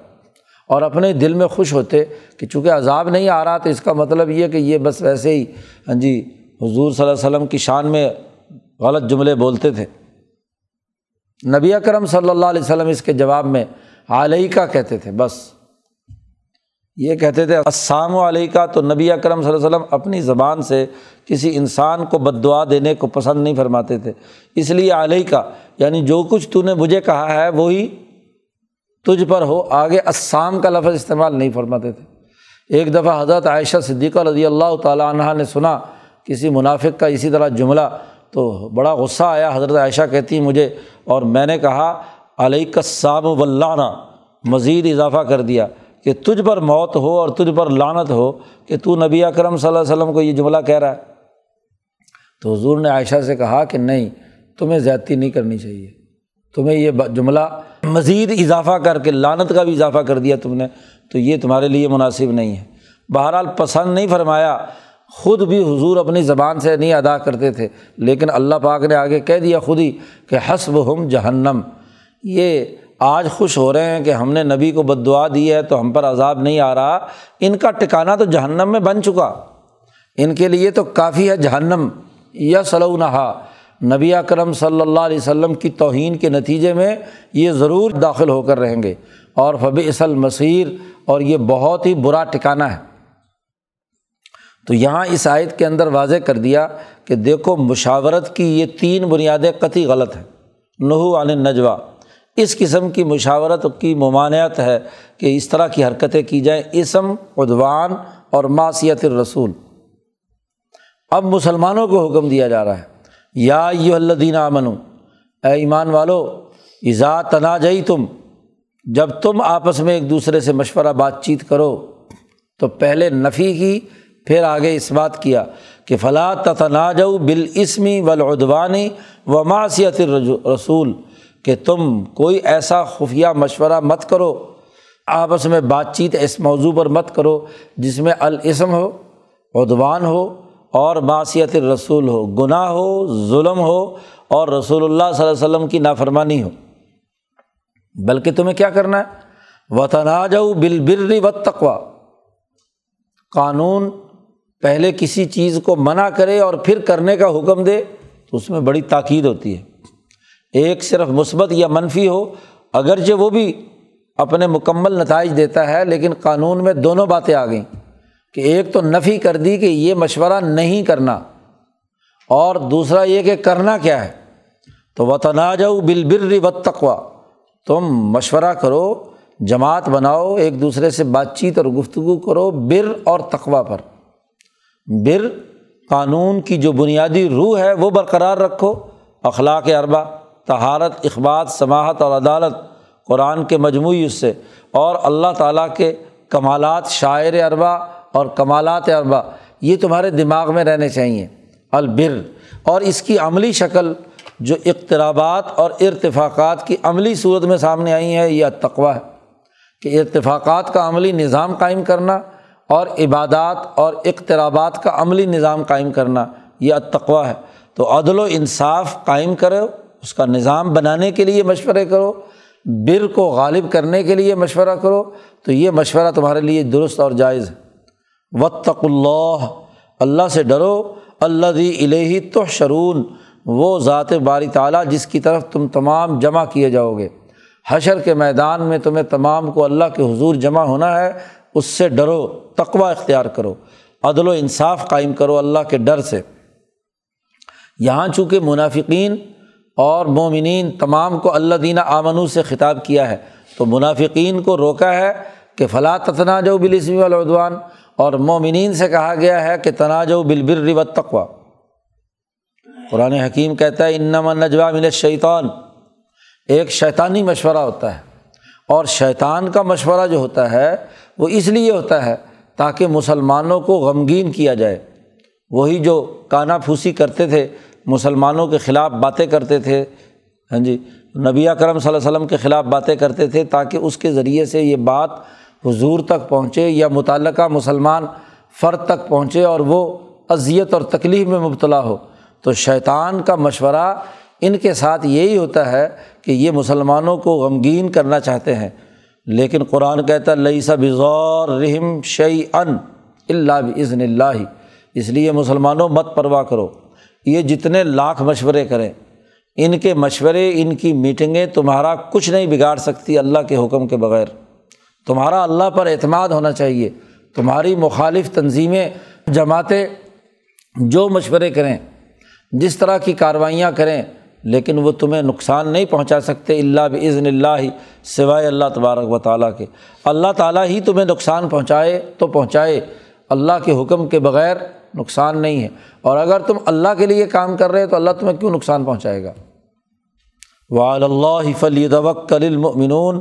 اور اپنے دل میں خوش ہوتے کہ چونکہ عذاب نہیں آ رہا تو اس کا مطلب یہ کہ یہ بس ویسے ہی حضور صلی اللہ علیہ وسلم کی شان میں غلط جملے بولتے تھے۔ نبی اکرم صلی اللہ علیہ وسلم اس کے جواب میں علیکہ کہتے تھے، بس یہ کہتے تھے السلام علیکہ، تو نبی اکرم صلی اللہ علیہ وسلم اپنی زبان سے کسی انسان کو بد دعا دینے کو پسند نہیں فرماتے تھے، اس لیے علیکہ یعنی جو کچھ تو نے مجھے کہا ہے وہی تجھ پر ہو، آگے السلام کا لفظ استعمال نہیں فرماتے تھے۔ ایک دفعہ حضرت عائشہ صدیقہ رضی اللہ تعالیٰ عنہ نے سنا کسی منافق کا اسی طرح جملہ تو بڑا غصہ آیا، حضرت عائشہ کہتی مجھے اور میں نے کہا علیک السلام واللعنہ، مزید اضافہ کر دیا کہ تجھ پر موت ہو اور تجھ پر لعنت ہو کہ تو نبی اکرم صلی اللہ علیہ وسلم کو یہ جملہ کہہ رہا ہے۔ تو حضور نے عائشہ سے کہا کہ نہیں، تمہیں زیادتی نہیں کرنی چاہیے، تمہیں یہ جملہ مزید اضافہ کر کے لعنت کا بھی اضافہ کر دیا تم نے، تو یہ تمہارے لیے مناسب نہیں ہے۔ بہرحال پسند نہیں فرمایا، خود بھی حضور اپنی زبان سے نہیں ادا کرتے تھے، لیکن اللہ پاک نے آگے کہہ دیا خود ہی کہ حسبہم جہنم، یہ آج خوش ہو رہے ہیں کہ ہم نے نبی کو بد دعا دی ہے تو ہم پر عذاب نہیں آ رہا، ان کا ٹھکانہ تو جہنم میں بن چکا، ان کے لیے تو کافی ہے جہنم۔ یصلونہا، نبی اکرم صلی اللہ علیہ وسلم کی توہین کے نتیجے میں یہ ضرور داخل ہو کر رہیں گے، اور فبئس المصیر، اور یہ بہت ہی برا ٹھکانہ ہے۔ تو یہاں اس آیت کے اندر واضح کر دیا کہ دیکھو مشاورت کی یہ تین بنیادیں قطعی غلط ہیں، نہو عن النجوی، اس قسم کی مشاورت کی ممانعت ہے کہ اس طرح کی حرکتیں کی جائیں، اسم، عدوان اور معصیت الرسول۔ اب مسلمانوں کو حکم دیا جا رہا ہے، یا ایھا الذین آمنوا، اے ایمان والو، اذا تناجیتم، جب تم آپس میں ایک دوسرے سے مشورہ بات چیت کرو تو پہلے نفی کی، پھر آگے اس بات کیا کہ فلا تتناجوا بالاسم والعدوان ومعصیت الرسول، کہ تم کوئی ایسا خفیہ مشورہ مت کرو، آپس میں بات چیت اس موضوع پر مت کرو جس میں الاسم ہو، عدوان ہو اور معصیت الرسول ہو، گناہ ہو، ظلم ہو اور رسول اللہ صلی اللہ علیہ وسلم کی نافرمانی ہو، بلکہ تمہیں کیا کرنا ہے، وتناجوا بالبر والتقوی، قانون پہلے کسی چیز کو منع کرے اور پھر کرنے کا حکم دے تو اس میں بڑی تاکید ہوتی ہے، ایک صرف مثبت یا منفی ہو، اگرچہ وہ بھی اپنے مکمل نتائج دیتا ہے، لیکن قانون میں دونوں باتیں آ گئیں کہ ایک تو نفی کر دی کہ یہ مشورہ نہیں کرنا، اور دوسرا یہ کہ کرنا کیا ہے۔ تو وتناجوا بالبر والتقوی، تم مشورہ کرو، جماعت بناؤ، ایک دوسرے سے بات چیت اور گفتگو کرو بر اور تقوی پر، بر قانون کی جو بنیادی روح ہے وہ برقرار رکھو، اخلاق اربع، طہارت، اخبات، سماحت اور عدالت، قرآن کے مجموعی اس سے، اور اللہ تعالیٰ کے کمالات، شاعر اربع اور کمالات اربع، یہ تمہارے دماغ میں رہنے چاہیے البر، اور اس کی عملی شکل جو اقترابات اور ارتفاقات کی عملی صورت میں سامنے آئی ہیں یہ تقوی ہے، کہ ارتفاقات کا عملی نظام قائم کرنا اور عبادات اور اقترابات کا عملی نظام قائم کرنا یہ التقوی ہے۔ تو عدل و انصاف قائم کرو، اس کا نظام بنانے کے لیے مشورے کرو، بر کو غالب کرنے کے لیے مشورہ کرو، تو یہ مشورہ تمہارے لیے درست اور جائز ہے۔ واتقوا اللہ، اللہ سے ڈرو، الذی الیہ تحشرون، وہ ذات باری تعالیٰ جس کی طرف تم تمام جمع کیے جاؤ گے، حشر کے میدان میں تمہیں تمام کو اللہ کے حضور جمع ہونا ہے، اس سے ڈرو، تقوی اختیار کرو، عدل و انصاف قائم کرو اللہ کے ڈر سے۔ یہاں چونکہ منافقین اور مومنین تمام کو الذین آمنوا سے خطاب کیا ہے، تو منافقین کو روکا ہے کہ فلا تتناجوا بالاسم والعدوان، اور مومنین سے کہا گیا ہے کہ تناجوا بالبر والتقوی۔ قرآن حکیم کہتا ہے انما النجوی من الشیطان، ایک شیطانی مشورہ ہوتا ہے، اور شیطان کا مشورہ جو ہوتا ہے وہ اس لیے ہوتا ہے تاکہ مسلمانوں کو غمگین کیا جائے۔ وہی جو کانا پھوسی کرتے تھے، مسلمانوں کے خلاف باتیں کرتے تھے، ہاں جی، نبی اکرم صلی اللہ علیہ وسلم کے خلاف باتیں کرتے تھے تاکہ اس کے ذریعے سے یہ بات حضور تک پہنچے یا متعلقہ مسلمان فرد تک پہنچے اور وہ اذیت اور تکلیف میں مبتلا ہو۔ تو شیطان کا مشورہ ان کے ساتھ یہی ہوتا ہے کہ یہ مسلمانوں کو غمگین کرنا چاہتے ہیں، لیکن قرآن کہتا ہے لیس بضارہم شیئا الا باذن اللہ، اس لیے مسلمانوں مت پرواہ کرو، یہ جتنے لاکھ مشورے کریں، ان کے مشورے، ان کی میٹنگیں تمہارا کچھ نہیں بگاڑ سکتی اللہ کے حکم کے بغیر۔ تمہارا اللہ پر اعتماد ہونا چاہیے، تمہاری مخالف تنظیمیں، جماعتیں جو مشورے کریں، جس طرح کی کاروائیاں کریں، لیکن وہ تمہیں نقصان نہیں پہنچا سکتے الا باذن اللہ، سوائے اللہ تبارک و تعالیٰ کے۔ اللہ تعالیٰ ہی تمہیں نقصان پہنچائے تو پہنچائے، اللہ کے حکم کے بغیر نقصان نہیں ہے، اور اگر تم اللہ کے لیے کام کر رہے ہو تو اللہ تمہیں کیوں نقصان پہنچائے گا۔ وعلی اللہ فلیتوکل المؤمنون،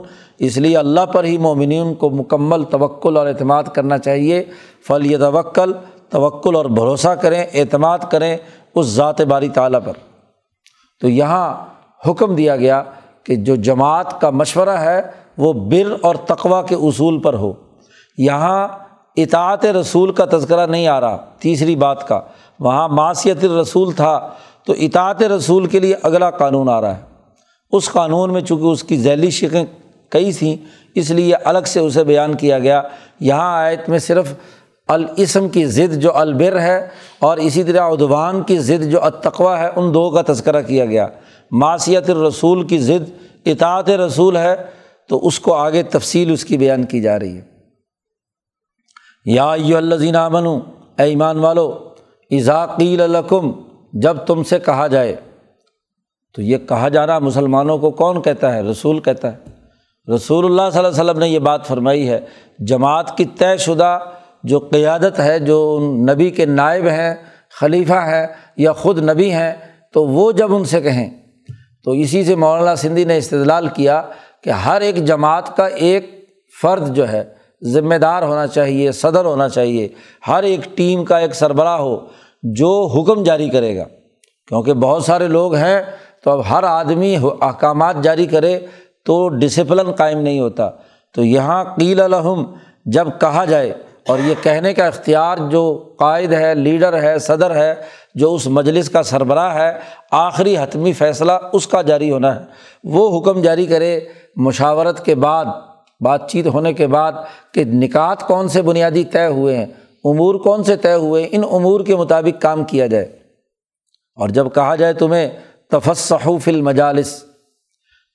اس لیے اللہ پر ہی مومنین کو مکمل توکل اور اعتماد کرنا چاہیے۔ فلیتوکل، توکل اور بھروسہ کریں، اعتماد کریں اس ذات باری تعالیٰ پر۔ تو یہاں حکم دیا گیا کہ جو جماعت کا مشورہ ہے وہ بر اور تقوی کے اصول پر ہو۔ یہاں اطاعت رسول کا تذکرہ نہیں آ رہا، تیسری بات کا، وہاں معصیت الرسول تھا، تو اطاعت رسول کے لیے اگلا قانون آ رہا ہے۔ اس قانون میں چونکہ اس کی ذیلی شکیں کئی تھیں اس لیے الگ سے اسے بیان کیا گیا۔ یہاں آیت میں صرف الاسم کی ضد جو البر ہے اور اسی طرح عدوان کی ضد جو التقوی ہے، ان دو کا تذکرہ کیا گیا۔ معصیت الرسول کی ضد اطاعت رسول ہے، تو اس کو آگے تفصیل اس کی بیان کی جا رہی ہے۔ یا ایھا الذین آمنو، اے ایمان والو، اذا قیل لکم، جب تم سے کہا جائے، تو یہ کہا جانا مسلمانوں کو کون کہتا ہے؟ رسول کہتا ہے۔ رسول اللہ صلی اللہ علیہ وسلم نے یہ بات فرمائی ہے، جماعت کی طے شدہ جو قیادت ہے، جو نبی کے نائب ہیں، خلیفہ ہیں یا خود نبی ہیں، تو وہ جب ان سے کہیں۔ تو اسی سے مولانا سندھی نے استدلال کیا کہ ہر ایک جماعت کا ایک فرد جو ہے ذمہ دار ہونا چاہیے، صدر ہونا چاہیے، ہر ایک ٹیم کا ایک سربراہ ہو جو حکم جاری کرے گا، کیونکہ بہت سارے لوگ ہیں تو اب ہر آدمی احکامات جاری کرے تو ڈسپلن قائم نہیں ہوتا۔ تو یہاں قیل لہم، جب کہا جائے، اور یہ کہنے کا اختیار جو قائد ہے، لیڈر ہے، صدر ہے، جو اس مجلس کا سربراہ ہے، آخری حتمی فیصلہ اس کا جاری ہونا ہے، وہ حکم جاری کرے مشاورت کے بعد، بات چیت ہونے کے بعد، کہ نکات کون سے بنیادی طے ہوئے ہیں، امور کون سے طے ہوئے، ان امور کے مطابق کام کیا جائے۔ اور جب کہا جائے تمہیں تفسحوا فی المجالس،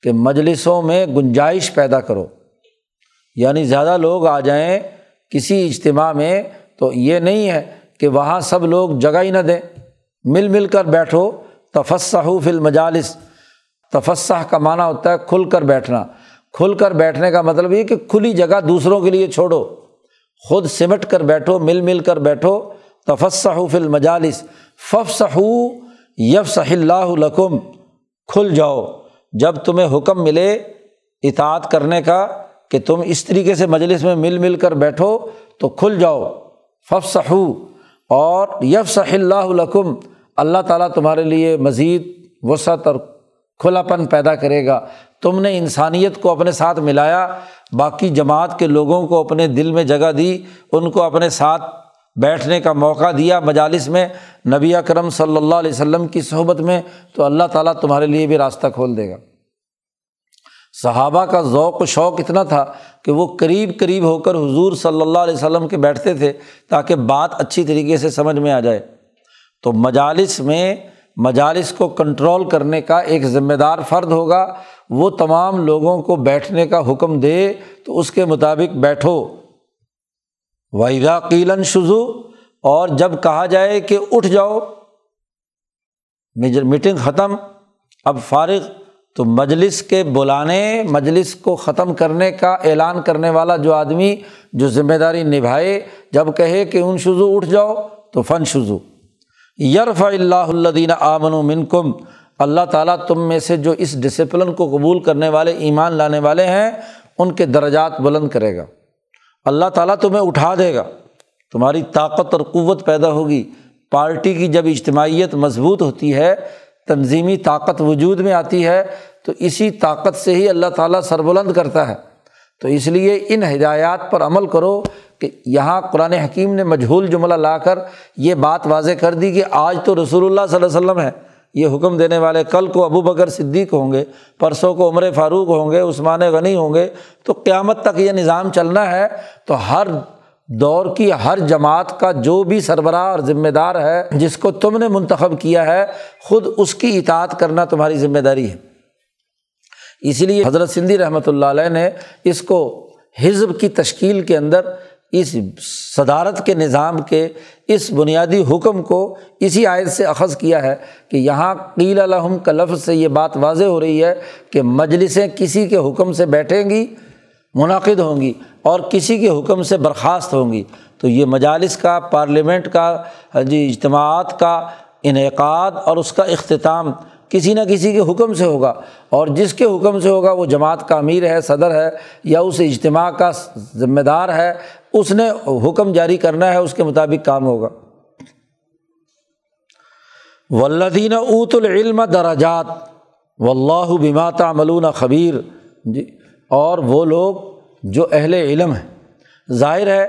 کہ مجلسوں میں گنجائش پیدا کرو، یعنی زیادہ لوگ آ جائیں کسی اجتماع میں تو یہ نہیں ہے کہ وہاں سب لوگ جگہ ہی نہ دیں، مل مل کر بیٹھو۔ تفسحوا فی المجالس، تفسح کا معنی ہوتا ہے کھل کر بیٹھنا۔ کھل کر بیٹھنے کا مطلب یہ کہ کھلی جگہ دوسروں کے لیے چھوڑو، خود سمٹ کر بیٹھو، مل مل کر بیٹھو۔ تفسحوا فی المجالس، فافسحوا یفسح اللہ لکم، کھل جاؤ۔ جب تمہیں حکم ملے اطاعت کرنے کا کہ تم اس طریقے سے مجلس میں مل مل کر بیٹھو تو کھل جاؤ، فافسحوا، اور یفسح اللہ لکم، اللہ تعالیٰ تمہارے لیے مزید وسعت اور کھلا پن پیدا کرے گا۔ تم نے انسانیت کو اپنے ساتھ ملایا، باقی جماعت کے لوگوں کو اپنے دل میں جگہ دی، ان کو اپنے ساتھ بیٹھنے کا موقع دیا مجالس میں، نبی اکرم صلی اللہ علیہ وسلم کی صحبت میں، تو اللہ تعالیٰ تمہارے لیے بھی راستہ کھول دے گا۔ صحابہ کا ذوق و شوق اتنا تھا کہ وہ قریب قریب ہو کر حضور صلی اللہ علیہ وسلم کے بیٹھتے تھے تاکہ بات اچھی طریقے سے سمجھ میں آ جائے۔ تو مجالس میں مجالس کو کنٹرول کرنے کا ایک ذمہ دار فرد ہوگا، وہ تمام لوگوں کو بیٹھنے کا حکم دے تو اس کے مطابق بیٹھو۔ وَإِذَا قِيلَ انشُزُوا، اور جب کہا جائے کہ اٹھ جاؤ، میٹنگ ختم، اب فارغ، تو مجلس کے بلانے، مجلس کو ختم کرنے کا اعلان کرنے والا جو آدمی جو ذمہ داری نبھائے، جب کہے کہ انشزوا، اٹھ جاؤ، تو فانشزوا۔ یرفع اللہ الذین آمنوا منکم، اللہ تعالیٰ تم میں سے جو اس ڈسپلن کو قبول کرنے والے، ایمان لانے والے ہیں، ان کے درجات بلند کرے گا، اللہ تعالیٰ تمہیں اٹھا دے گا، تمہاری طاقت اور قوت پیدا ہوگی۔ پارٹی کی جب اجتماعیت مضبوط ہوتی ہے، تنظیمی طاقت وجود میں آتی ہے، تو اسی طاقت سے ہی اللہ تعالیٰ سربلند کرتا ہے۔ تو اس لیے ان ہدایات پر عمل کرو کہ یہاں قرآن حکیم نے مجہول جملہ لا کر یہ بات واضح کر دی کہ آج تو رسول اللہ صلی اللہ علیہ وسلم ہے یہ حکم دینے والے، کل کو ابو بکر صدیق ہوں گے، پرسوں کو عمر فاروق ہوں گے، عثمان غنی ہوں گے، تو قیامت تک یہ نظام چلنا ہے۔ تو ہر دور کی ہر جماعت کا جو بھی سربراہ اور ذمہ دار ہے جس کو تم نے منتخب کیا ہے، خود اس کی اطاعت کرنا تمہاری ذمہ داری ہے۔ اسی لیے حضرت سندھی رحمۃ اللہ علیہ نے اس کو حزب کی تشکیل کے اندر اس صدارت کے نظام کے اس بنیادی حکم کو اسی آیت سے اخذ کیا ہے کہ یہاں قیل لہم کا لفظ سے یہ بات واضح ہو رہی ہے کہ مجلسیں کسی کے حکم سے بیٹھیں گی، منعقد ہوں گی، اور کسی کے حکم سے برخاست ہوں گی۔ تو یہ مجالس کا، پارلیمنٹ کا، اجتماعات کا انعقاد اور اس کا اختتام کسی نہ کسی کے حکم سے ہوگا، اور جس کے حکم سے ہوگا وہ جماعت کا امیر ہے، صدر ہے، یا اس اجتماع کا ذمہ دار ہے، اس نے حکم جاری کرنا ہے، اس کے مطابق کام ہوگا۔ والذین اوتوا العلم درجات واللہ بما تعملون خبیر، جی، اور وہ لوگ جو اہل علم ہیں، ظاہر ہے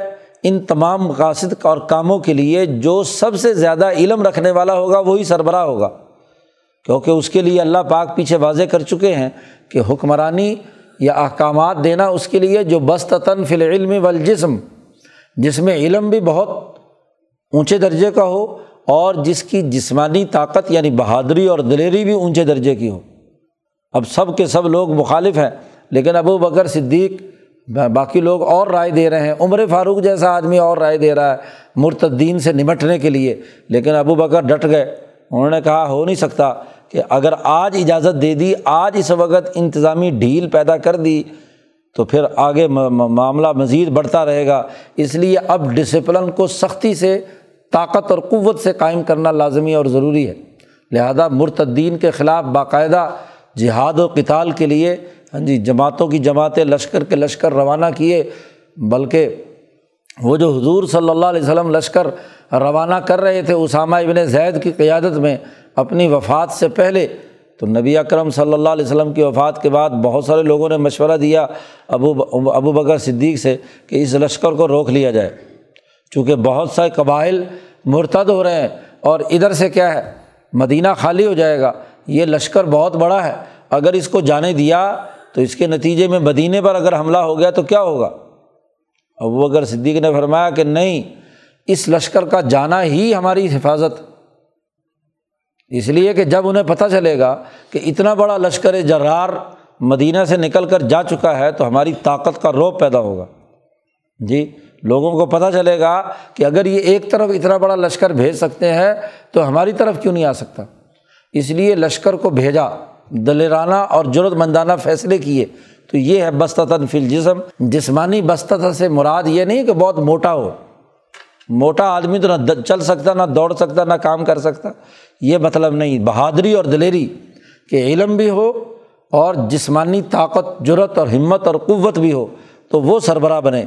ان تمام مقاصد اور کاموں کے لیے جو سب سے زیادہ علم رکھنے والا ہوگا وہی سربراہ ہوگا، کیونکہ اس کے لیے اللہ پاک پیچھے واضح کر چکے ہیں کہ حکمرانی یا احکامات دینا اس کے لیے جو بسطتاً فی العلم والجسم، جس میں علم بھی بہت اونچے درجے کا ہو اور جس کی جسمانی طاقت یعنی بہادری اور دلیری بھی اونچے درجے کی ہو۔ اب سب کے سب لوگ مخالف ہیں، لیکن ابو بکر صدیق، باقی لوگ اور رائے دے رہے ہیں، عمر فاروق جیسا آدمی اور رائے دے رہا ہے مرتدین سے نمٹنے کے لیے، لیکن ابو بکر ڈٹ گئے، انہوں نے کہا ہو نہیں سکتا کہ اگر آج اجازت دے دی، آج اس وقت انتظامی ڈھیل پیدا کر دی تو پھر آگے معاملہ مزید بڑھتا رہے گا۔ اس لیے اب ڈسپلن کو سختی سے، طاقت اور قوت سے قائم کرنا لازمی اور ضروری ہے، لہذا مرتدین کے خلاف باقاعدہ جہاد و قتال کے لیے جماعتوں کی جماعتیں، لشکر کے لشکر روانہ کیے، بلکہ وہ جو حضور صلی اللہ علیہ وسلم لشکر روانہ کر رہے تھے اسامہ ابن زید کی قیادت میں اپنی وفات سے پہلے، تو نبی اکرم صلی اللہ علیہ وسلم کی وفات کے بعد بہت سارے لوگوں نے مشورہ دیا ابو بکر صدیق سے کہ اس لشکر کو روک لیا جائے، چونکہ بہت سارے قبائل مرتد ہو رہے ہیں اور ادھر سے کیا ہے مدینہ خالی ہو جائے گا، یہ لشکر بہت بڑا ہے، اگر اس کو جانے دیا تو اس کے نتیجے میں مدینے پر اگر حملہ ہو گیا تو کیا ہوگا۔ ابو بکر صدیق نے فرمایا کہ نہیں، اس لشکر کا جانا ہی ہماری حفاظت، اس لیے کہ جب انہیں پتہ چلے گا کہ اتنا بڑا لشکر جرار مدینہ سے نکل کر جا چکا ہے تو ہماری طاقت کا رعب پیدا ہوگا۔ جی، لوگوں کو پتہ چلے گا کہ اگر یہ ایک طرف اتنا بڑا لشکر بھیج سکتے ہیں تو ہماری طرف کیوں نہیں آ سکتا، اس لیے لشکر کو بھیجا، دلیرانہ اور جرأت مندانہ فیصلے کیے۔ تو یہ ہے بسطتاً فی الجسم، جسمانی بسطت سے مراد یہ نہیں کہ بہت موٹا ہو، موٹا آدمی تو نہ چل سکتا، نہ دوڑ سکتا، نہ کام کر سکتا، یہ مطلب نہیں، بہادری اور دلیری کہ علم بھی ہو اور جسمانی طاقت، جرأت اور ہمت اور قوت بھی ہو تو وہ سربراہ بنے۔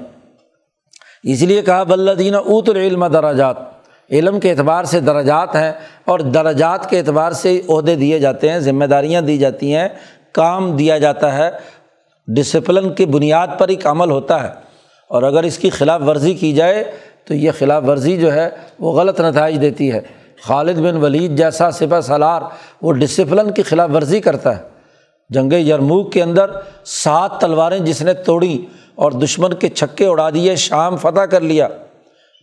اس لیے کہا والذین اوتوا العلم درجات، علم کے اعتبار سے درجات ہیں، اور درجات کے اعتبار سے عہدے دیے جاتے ہیں، ذمہ داریاں دی جاتی ہیں، کام دیا جاتا ہے، ڈسپلن کی بنیاد پر ایک عمل ہوتا ہے، اور اگر اس کی خلاف ورزی کی جائے تو یہ خلاف ورزی جو ہے وہ غلط نتائج دیتی ہے۔ خالد بن ولید جیسا سپہ سالار وہ ڈسپلن کی خلاف ورزی کرتا ہے، جنگ یرموک کے اندر 7 تلواریں جس نے توڑی اور دشمن کے چھکے اڑا دیے، شام فتح کر لیا،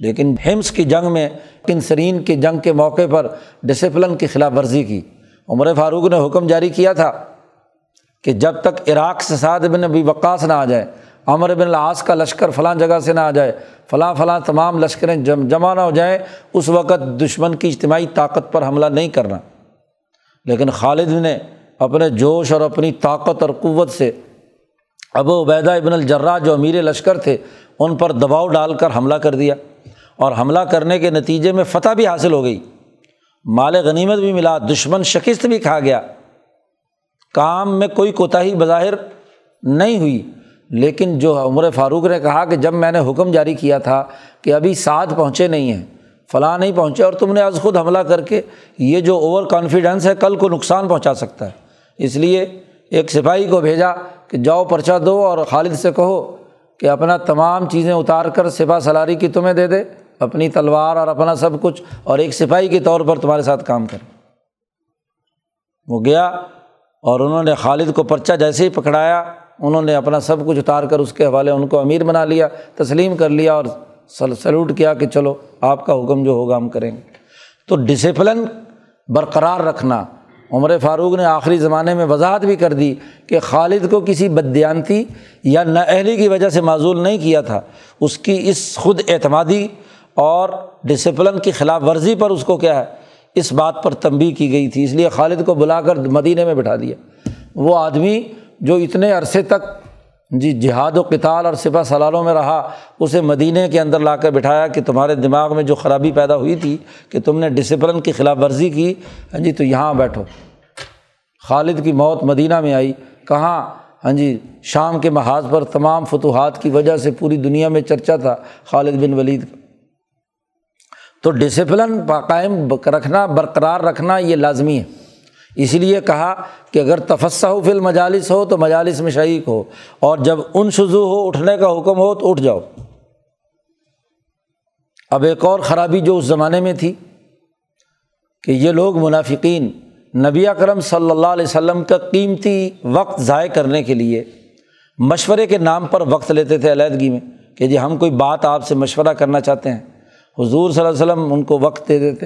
لیکن ہمس کی جنگ میں کنسرین کی جنگ کے موقع پر ڈسپلن کی خلاف ورزی کی۔ عمر فاروق نے حکم جاری کیا تھا کہ جب تک عراق سے سعد بن ابی وقاص نہ آ جائے، عمرو بن العاص کا لشکر فلاں جگہ سے نہ آ جائے، فلاں تمام لشکریں جمع نہ ہو جائیں، اس وقت دشمن کی اجتماعی طاقت پر حملہ نہیں کرنا، لیکن خالد نے اپنے جوش اور اپنی طاقت اور قوت سے ابو عبیدہ ابن الجراح جو امیر لشکر تھے ان پر دباؤ ڈال کر حملہ کر دیا، اور حملہ کرنے کے نتیجے میں فتح بھی حاصل ہو گئی، مال غنیمت بھی ملا، دشمن شکست بھی کھا گیا، کام میں کوئی کوتاہی بظاہر نہیں ہوئی، لیکن جو عمر فاروق نے کہا کہ جب میں نے حکم جاری کیا تھا کہ ابھی سعد پہنچے نہیں ہیں، فلاں نہیں پہنچے، اور تم نے از خود حملہ کر کے، یہ جو اوور کانفیڈنس ہے کل کو نقصان پہنچا سکتا ہے، اس لیے ایک سپاہی کو بھیجا کہ جاؤ پرچہ دو اور خالد سے کہو کہ اپنا تمام چیزیں اتار کر سپہ سالاری کی تمہیں دے دے، اپنی تلوار اور اپنا سب کچھ، اور ایک سپاہی کے طور پر تمہارے ساتھ کام کرے۔ وہ گیا اور انہوں نے خالد کو پرچہ جیسے ہی پکڑایا، انہوں نے اپنا سب کچھ اتار کر اس کے حوالے ان کو امیر بنا لیا، تسلیم کر لیا اور سلوٹ کیا کہ چلو آپ کا حکم جو ہوگا ہم کریں گے۔ تو ڈسپلن برقرار رکھنا، عمر فاروق نے آخری زمانے میں وضاحت بھی کر دی کہ خالد کو کسی بددیانتی یا نااہلی کی وجہ سے معزول نہیں کیا تھا، اس کی اس خود اعتمادی اور ڈسپلن کی خلاف ورزی پر اس کو کیا ہے، اس بات پر تنبیہ کی گئی تھی، اس لیے خالد کو بلا کر مدینے میں بٹھا دیا۔ وہ آدمی جو اتنے عرصے تک جہاد و قتال اور سپہ سالاروں میں رہا، اسے مدینے کے اندر لا کر بٹھایا کہ تمہارے دماغ میں جو خرابی پیدا ہوئی تھی کہ تم نے ڈسپلن کی خلاف ورزی کی، ہاں جی، تو یہاں بیٹھو۔ خالد کی موت مدینہ میں آئی، کہاں، ہاں جی، شام کے محاذ پر تمام فتوحات کی وجہ سے پوری دنیا میں چرچا تھا خالد بن ولید کا۔ تو ڈسپلن قائم رکھنا، برقرار رکھنا یہ لازمی ہے، اسی لیے کہا کہ اگر تفصحوا فی المجالس ہو تو مجالس میں شریک ہو، اور جب انشزو ہو، اٹھنے کا حکم ہو تو اٹھ جاؤ۔ اب ایک اور خرابی جو اس زمانے میں تھی کہ یہ لوگ منافقین نبی اکرم صلی اللہ علیہ وسلم کا قیمتی وقت ضائع کرنے کے لیے مشورے کے نام پر وقت لیتے تھے علیحدگی میں کہ جی ہم کوئی بات آپ سے مشورہ کرنا چاہتے ہیں، حضور صلی اللہ علیہ وسلم ان کو وقت دے دیتے،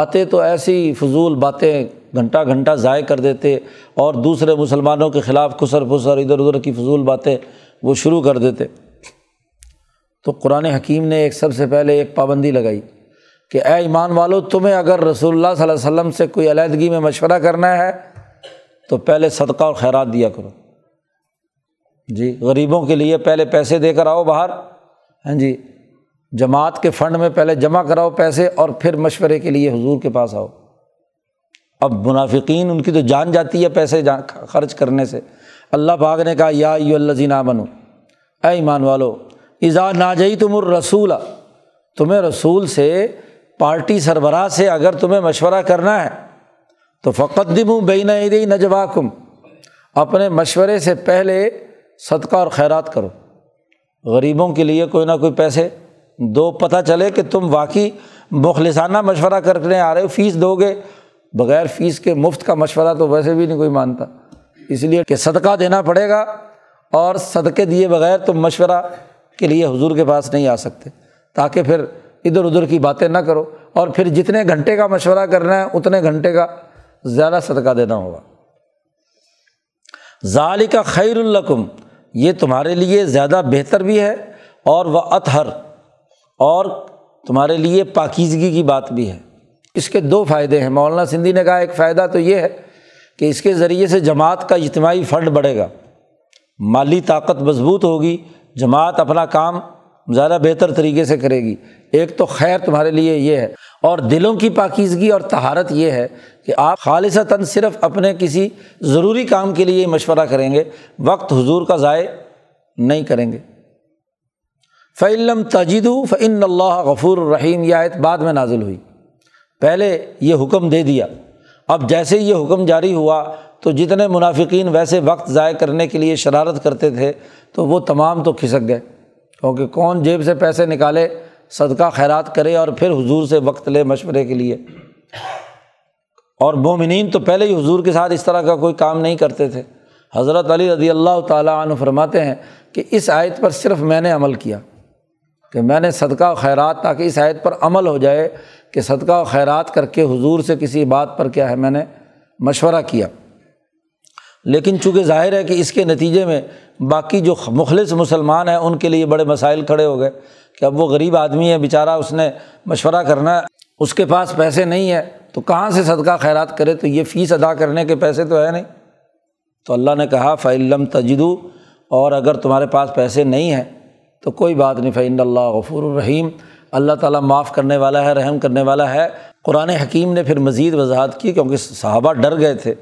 آتے تو ایسی فضول باتیں گھنٹہ گھنٹہ ضائع کر دیتے اور دوسرے مسلمانوں کے خلاف کسر پھسر ادھر ادھر کی فضول باتیں وہ شروع کر دیتے۔ تو قرآن حکیم نے ایک سب سے پہلے ایک پابندی لگائی کہ اے ایمان والو، تمہیں اگر رسول اللہ صلی اللہ علیہ وسلم سے کوئی علیحدگی میں مشورہ کرنا ہے تو پہلے صدقہ اور خیرات دیا کرو، جی غریبوں کے لیے پہلے پیسے دے کر آؤ باہر، ہاں جی، جماعت کے فنڈ میں پہلے جمع کراؤ پیسے اور پھر مشورے کے لیے حضور کے پاس آؤ۔ اب منافقین ان کی تو جان جاتی ہے پیسے خرچ کرنے سے، اللہ پاک نے کہا یا ایھا الذین آمنوا، اے ایمان والو، اذا ناجیتم الرسول، تمہیں رسول سے، پارٹی سربراہ سے اگر تمہیں مشورہ کرنا ہے تو فقدموا بین ایدی نجواکم، اپنے مشورے سے پہلے صدقہ اور خیرات کرو، غریبوں کے لیے کوئی نہ کوئی پیسے دو، پتہ چلے کہ تم واقعی مخلصانہ مشورہ کرنے آ رہے ہو، فیس دو گے، بغیر فیس کے مفت کا مشورہ تو ویسے بھی نہیں کوئی مانتا، اس لیے کہ صدقہ دینا پڑے گا، اور صدقے دیے بغیر تم مشورہ کے لیے حضور کے پاس نہیں آ سکتے، تاکہ پھر ادھر ادھر کی باتیں نہ کرو، اور پھر جتنے گھنٹے کا مشورہ کرنا ہے اتنے گھنٹے کا زیادہ صدقہ دینا ہوگا۔ ذالک خیر لکم، یہ تمہارے لیے زیادہ بہتر بھی ہے، اور واطہر، اور تمہارے لیے پاکیزگی کی بات بھی ہے۔ اس کے دو فائدے ہیں، مولانا سندھی نے کہا ایک فائدہ تو یہ ہے کہ اس کے ذریعے سے جماعت کا اجتماعی فنڈ بڑھے گا، مالی طاقت مضبوط ہوگی، جماعت اپنا کام زیادہ بہتر طریقے سے کرے گی، ایک تو خیر تمہارے لیے یہ ہے، اور دلوں کی پاکیزگی اور طہارت یہ ہے کہ آپ خالصتاً صرف اپنے کسی ضروری کام کے لیے مشورہ کریں گے، وقت حضور کا ضائع نہیں کریں گے۔ فَإِن لَّمْ تَجِدُوا فَإِنَّ اللَّهَ غَفُورٌ رَّحِيمٌ، یہ آیت بعد میں نازل ہوئی، پہلے یہ حکم دے دیا۔ اب جیسے یہ حکم جاری ہوا تو جتنے منافقین ویسے وقت ضائع کرنے کے لیے شرارت کرتے تھے تو وہ تمام تو کھسک گئے، کیونکہ کون جیب سے پیسے نکالے، صدقہ خیرات کرے اور پھر حضور سے وقت لے مشورے کے لیے، اور مومنین تو پہلے ہی حضور کے ساتھ اس طرح کا کوئی کام نہیں کرتے تھے۔ حضرت علی رضی اللہ تعالیٰ عنہ فرماتے ہیں کہ اس آیت پر صرف میں نے عمل کیا، کہ میں نے صدقہ و خیرات، تاکہ اس آیت پر عمل ہو جائے کہ صدقہ و خیرات کر کے حضور سے کسی بات پر کیا ہے، میں نے مشورہ کیا، لیکن چونکہ ظاہر ہے کہ اس کے نتیجے میں باقی جو مخلص مسلمان ہیں ان کے لیے بڑے مسائل کھڑے ہو گئے کہ اب وہ غریب آدمی ہے بیچارہ، اس نے مشورہ کرنا ہے، اس کے پاس پیسے نہیں ہے تو کہاں سے صدقہ خیرات کرے، تو یہ فیس ادا کرنے کے پیسے تو ہے نہیں۔ تو اللہ نے کہا فَإِن لَّمْ تَجِدُوا، اور اگر تمہارے پاس پیسے نہیں ہیں تو کوئی بات نہیں، فإن اللہ غفور الرحیم، اللہ تعالیٰ معاف کرنے والا ہے، رحم کرنے والا ہے۔ قرآن حکیم نے پھر مزید وضاحت کی، کیونکہ صحابہ ڈر گئے تھے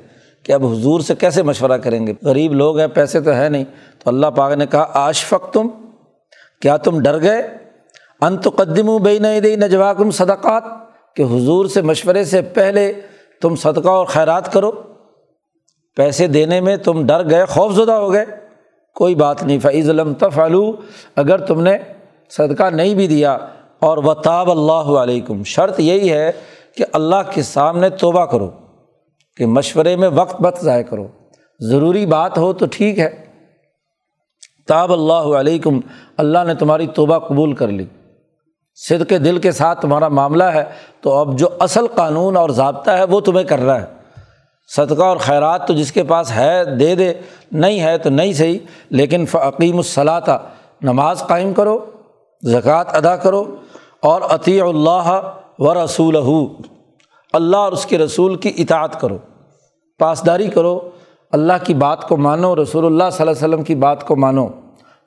کہ اب حضور سے کیسے مشورہ کریں گے، غریب لوگ ہیں، پیسے تو ہے نہیں۔ تو اللہ پاک نے کہا اشفقتم، کیا تم ڈر گئے، ان تقدموا بین یدی نجواکم صدقات، کہ حضور سے مشورے سے پہلے تم صدقہ اور خیرات کرو، پیسے دینے میں تم ڈر گئے، خوف زدہ ہو گئے۔ کوئی بات نہیں، فإذ لم تفعلوا، اگر تم نے صدقہ نہیں بھی دیا، اور وتاب اللہ علیکم، شرط یہی ہے کہ اللہ کے سامنے توبہ کرو، کہ مشورے میں وقت مت ضائع کرو، ضروری بات ہو تو ٹھیک ہے، تاب اللہ علیکم، اللہ نے تمہاری توبہ قبول کر لی، صدق دل کے ساتھ تمہارا معاملہ ہے، تو اب جو اصل قانون اور ضابطہ ہے وہ تمہیں کر رہا ہے، صدقہ اور خیرات تو جس کے پاس ہے دے دے، نہیں ہے تو نہیں صحیح، لیکن فاقیم الصلاۃ، نماز قائم کرو، زکوٰۃ ادا کرو، اور اطیعوا اللہ ورسولہ، اللہ اور اس کے رسول کی اطاعت کرو، پاسداری کرو، اللہ کی بات کو مانو، رسول اللہ صلی اللہ علیہ وسلم کی بات کو مانو۔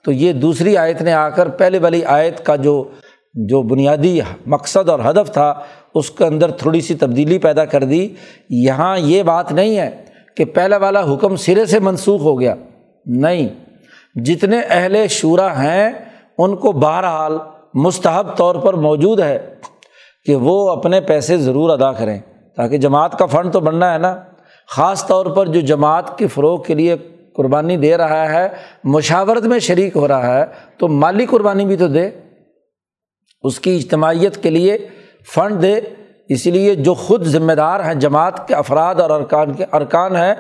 تو یہ دوسری آیت نے آ کر پہلے والی آیت کا جو بنیادی مقصد اور ہدف تھا اس کے اندر تھوڑی سی تبدیلی پیدا کر دی۔ یہاں یہ بات نہیں ہے کہ پہلا والا حکم سرے سے منسوخ ہو گیا، نہیں، جتنے اہل شورا ہیں ان کو بہرحال مستحب طور پر موجود ہے کہ وہ اپنے پیسے ضرور ادا کریں، تاکہ جماعت کا فنڈ تو بننا ہے نا، خاص طور پر جو جماعت کے فروغ کے لیے قربانی دے رہا ہے، مشاورت میں شریک ہو رہا ہے، تو مالی قربانی بھی تو دے، اس کی اجتماعیت کے لیے فنڈ دے۔ اسی لیے جو خود ذمہ دار ہیں جماعت کے افراد اور ارکان ہیں،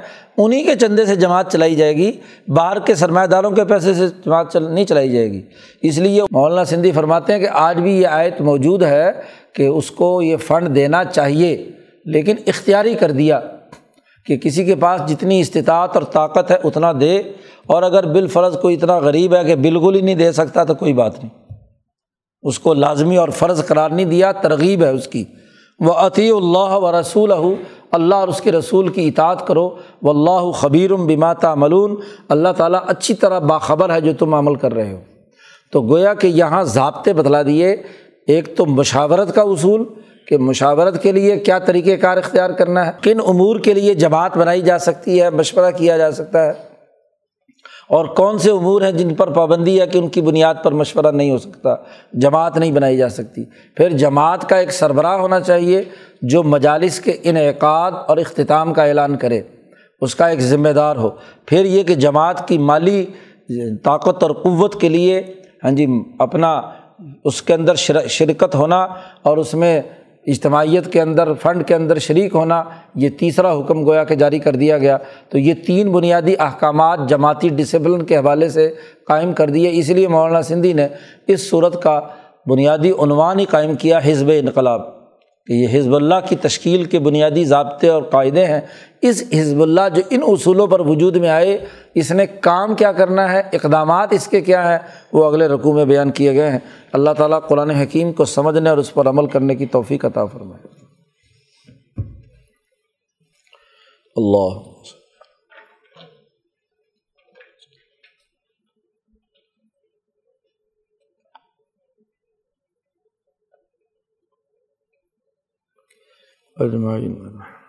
انہی کے چندے سے جماعت چلائی جائے گی، باہر کے سرمایہ داروں کے پیسے سے جماعت نہیں چلائی جائے گی۔ اس لیے مولانا سندھی فرماتے ہیں کہ آج بھی یہ آیت موجود ہے کہ اس کو یہ فنڈ دینا چاہیے، لیکن اختیاری کر دیا کہ کسی کے پاس جتنی استطاعت اور طاقت ہے اتنا دے، اور اگر بالفرض کوئی اتنا غریب ہے کہ بالکل ہی نہیں دے سکتا تو کوئی بات نہیں، اس کو لازمی اور فرض قرار نہیں دیا، ترغیب ہے اس کی۔ وَأَطِیعُوا اللَّهَ وَرَسُولَهُ، اللہ اور اس کے رسول کی اطاعت کرو، وَاللَّهُ خَبِیرٌ بِمَا تَعْمَلُونَ، اللہ تعالیٰ اچھی طرح باخبر ہے جو تم عمل کر رہے ہو۔ تو گویا کہ یہاں ضابطے بتلا دیے، ایک تو مشاورت کا اصول کہ مشاورت کے لیے کیا طریقہ کار اختیار کرنا ہے، کن امور کے لیے جماعت بنائی جا سکتی ہے، مشورہ کیا جا سکتا ہے، اور کون سے امور ہیں جن پر پابندی ہے کہ ان کی بنیاد پر مشورہ نہیں ہو سکتا، جماعت نہیں بنائی جا سکتی۔ پھر جماعت کا ایک سربراہ ہونا چاہیے جو مجالس کے انعقاد اور اختتام کا اعلان کرے، اس کا ایک ذمہ دار ہو۔ پھر یہ کہ جماعت کی مالی طاقت اور قوت کے لیے ہاں جی اپنا اس کے اندر شرکت ہونا، اور اس میں اجتماعیت کے اندر فنڈ کے اندر شریک ہونا، یہ تیسرا حکم گویا کہ جاری کر دیا گیا۔ تو یہ تین بنیادی احکامات جماعتی ڈسپلن کے حوالے سے قائم کر دیے، اس لیے مولانا سندھی نے اس صورت کا بنیادی عنوان ہی قائم کیا حزب انقلاب، کہ یہ حزب اللہ کی تشکیل کے بنیادی ضابطے اور قاعدے ہیں۔ اس حزب اللہ جو ان اصولوں پر وجود میں آئے، اس نے کام کیا کرنا ہے، اقدامات اس کے کیا ہیں، وہ اگلے رکوع میں بیان کیے گئے ہیں۔ اللہ تعالیٰ قرآن حکیم کو سمجھنے اور اس پر عمل کرنے کی توفیق عطا فرمائے۔ اللہ اجمعین۔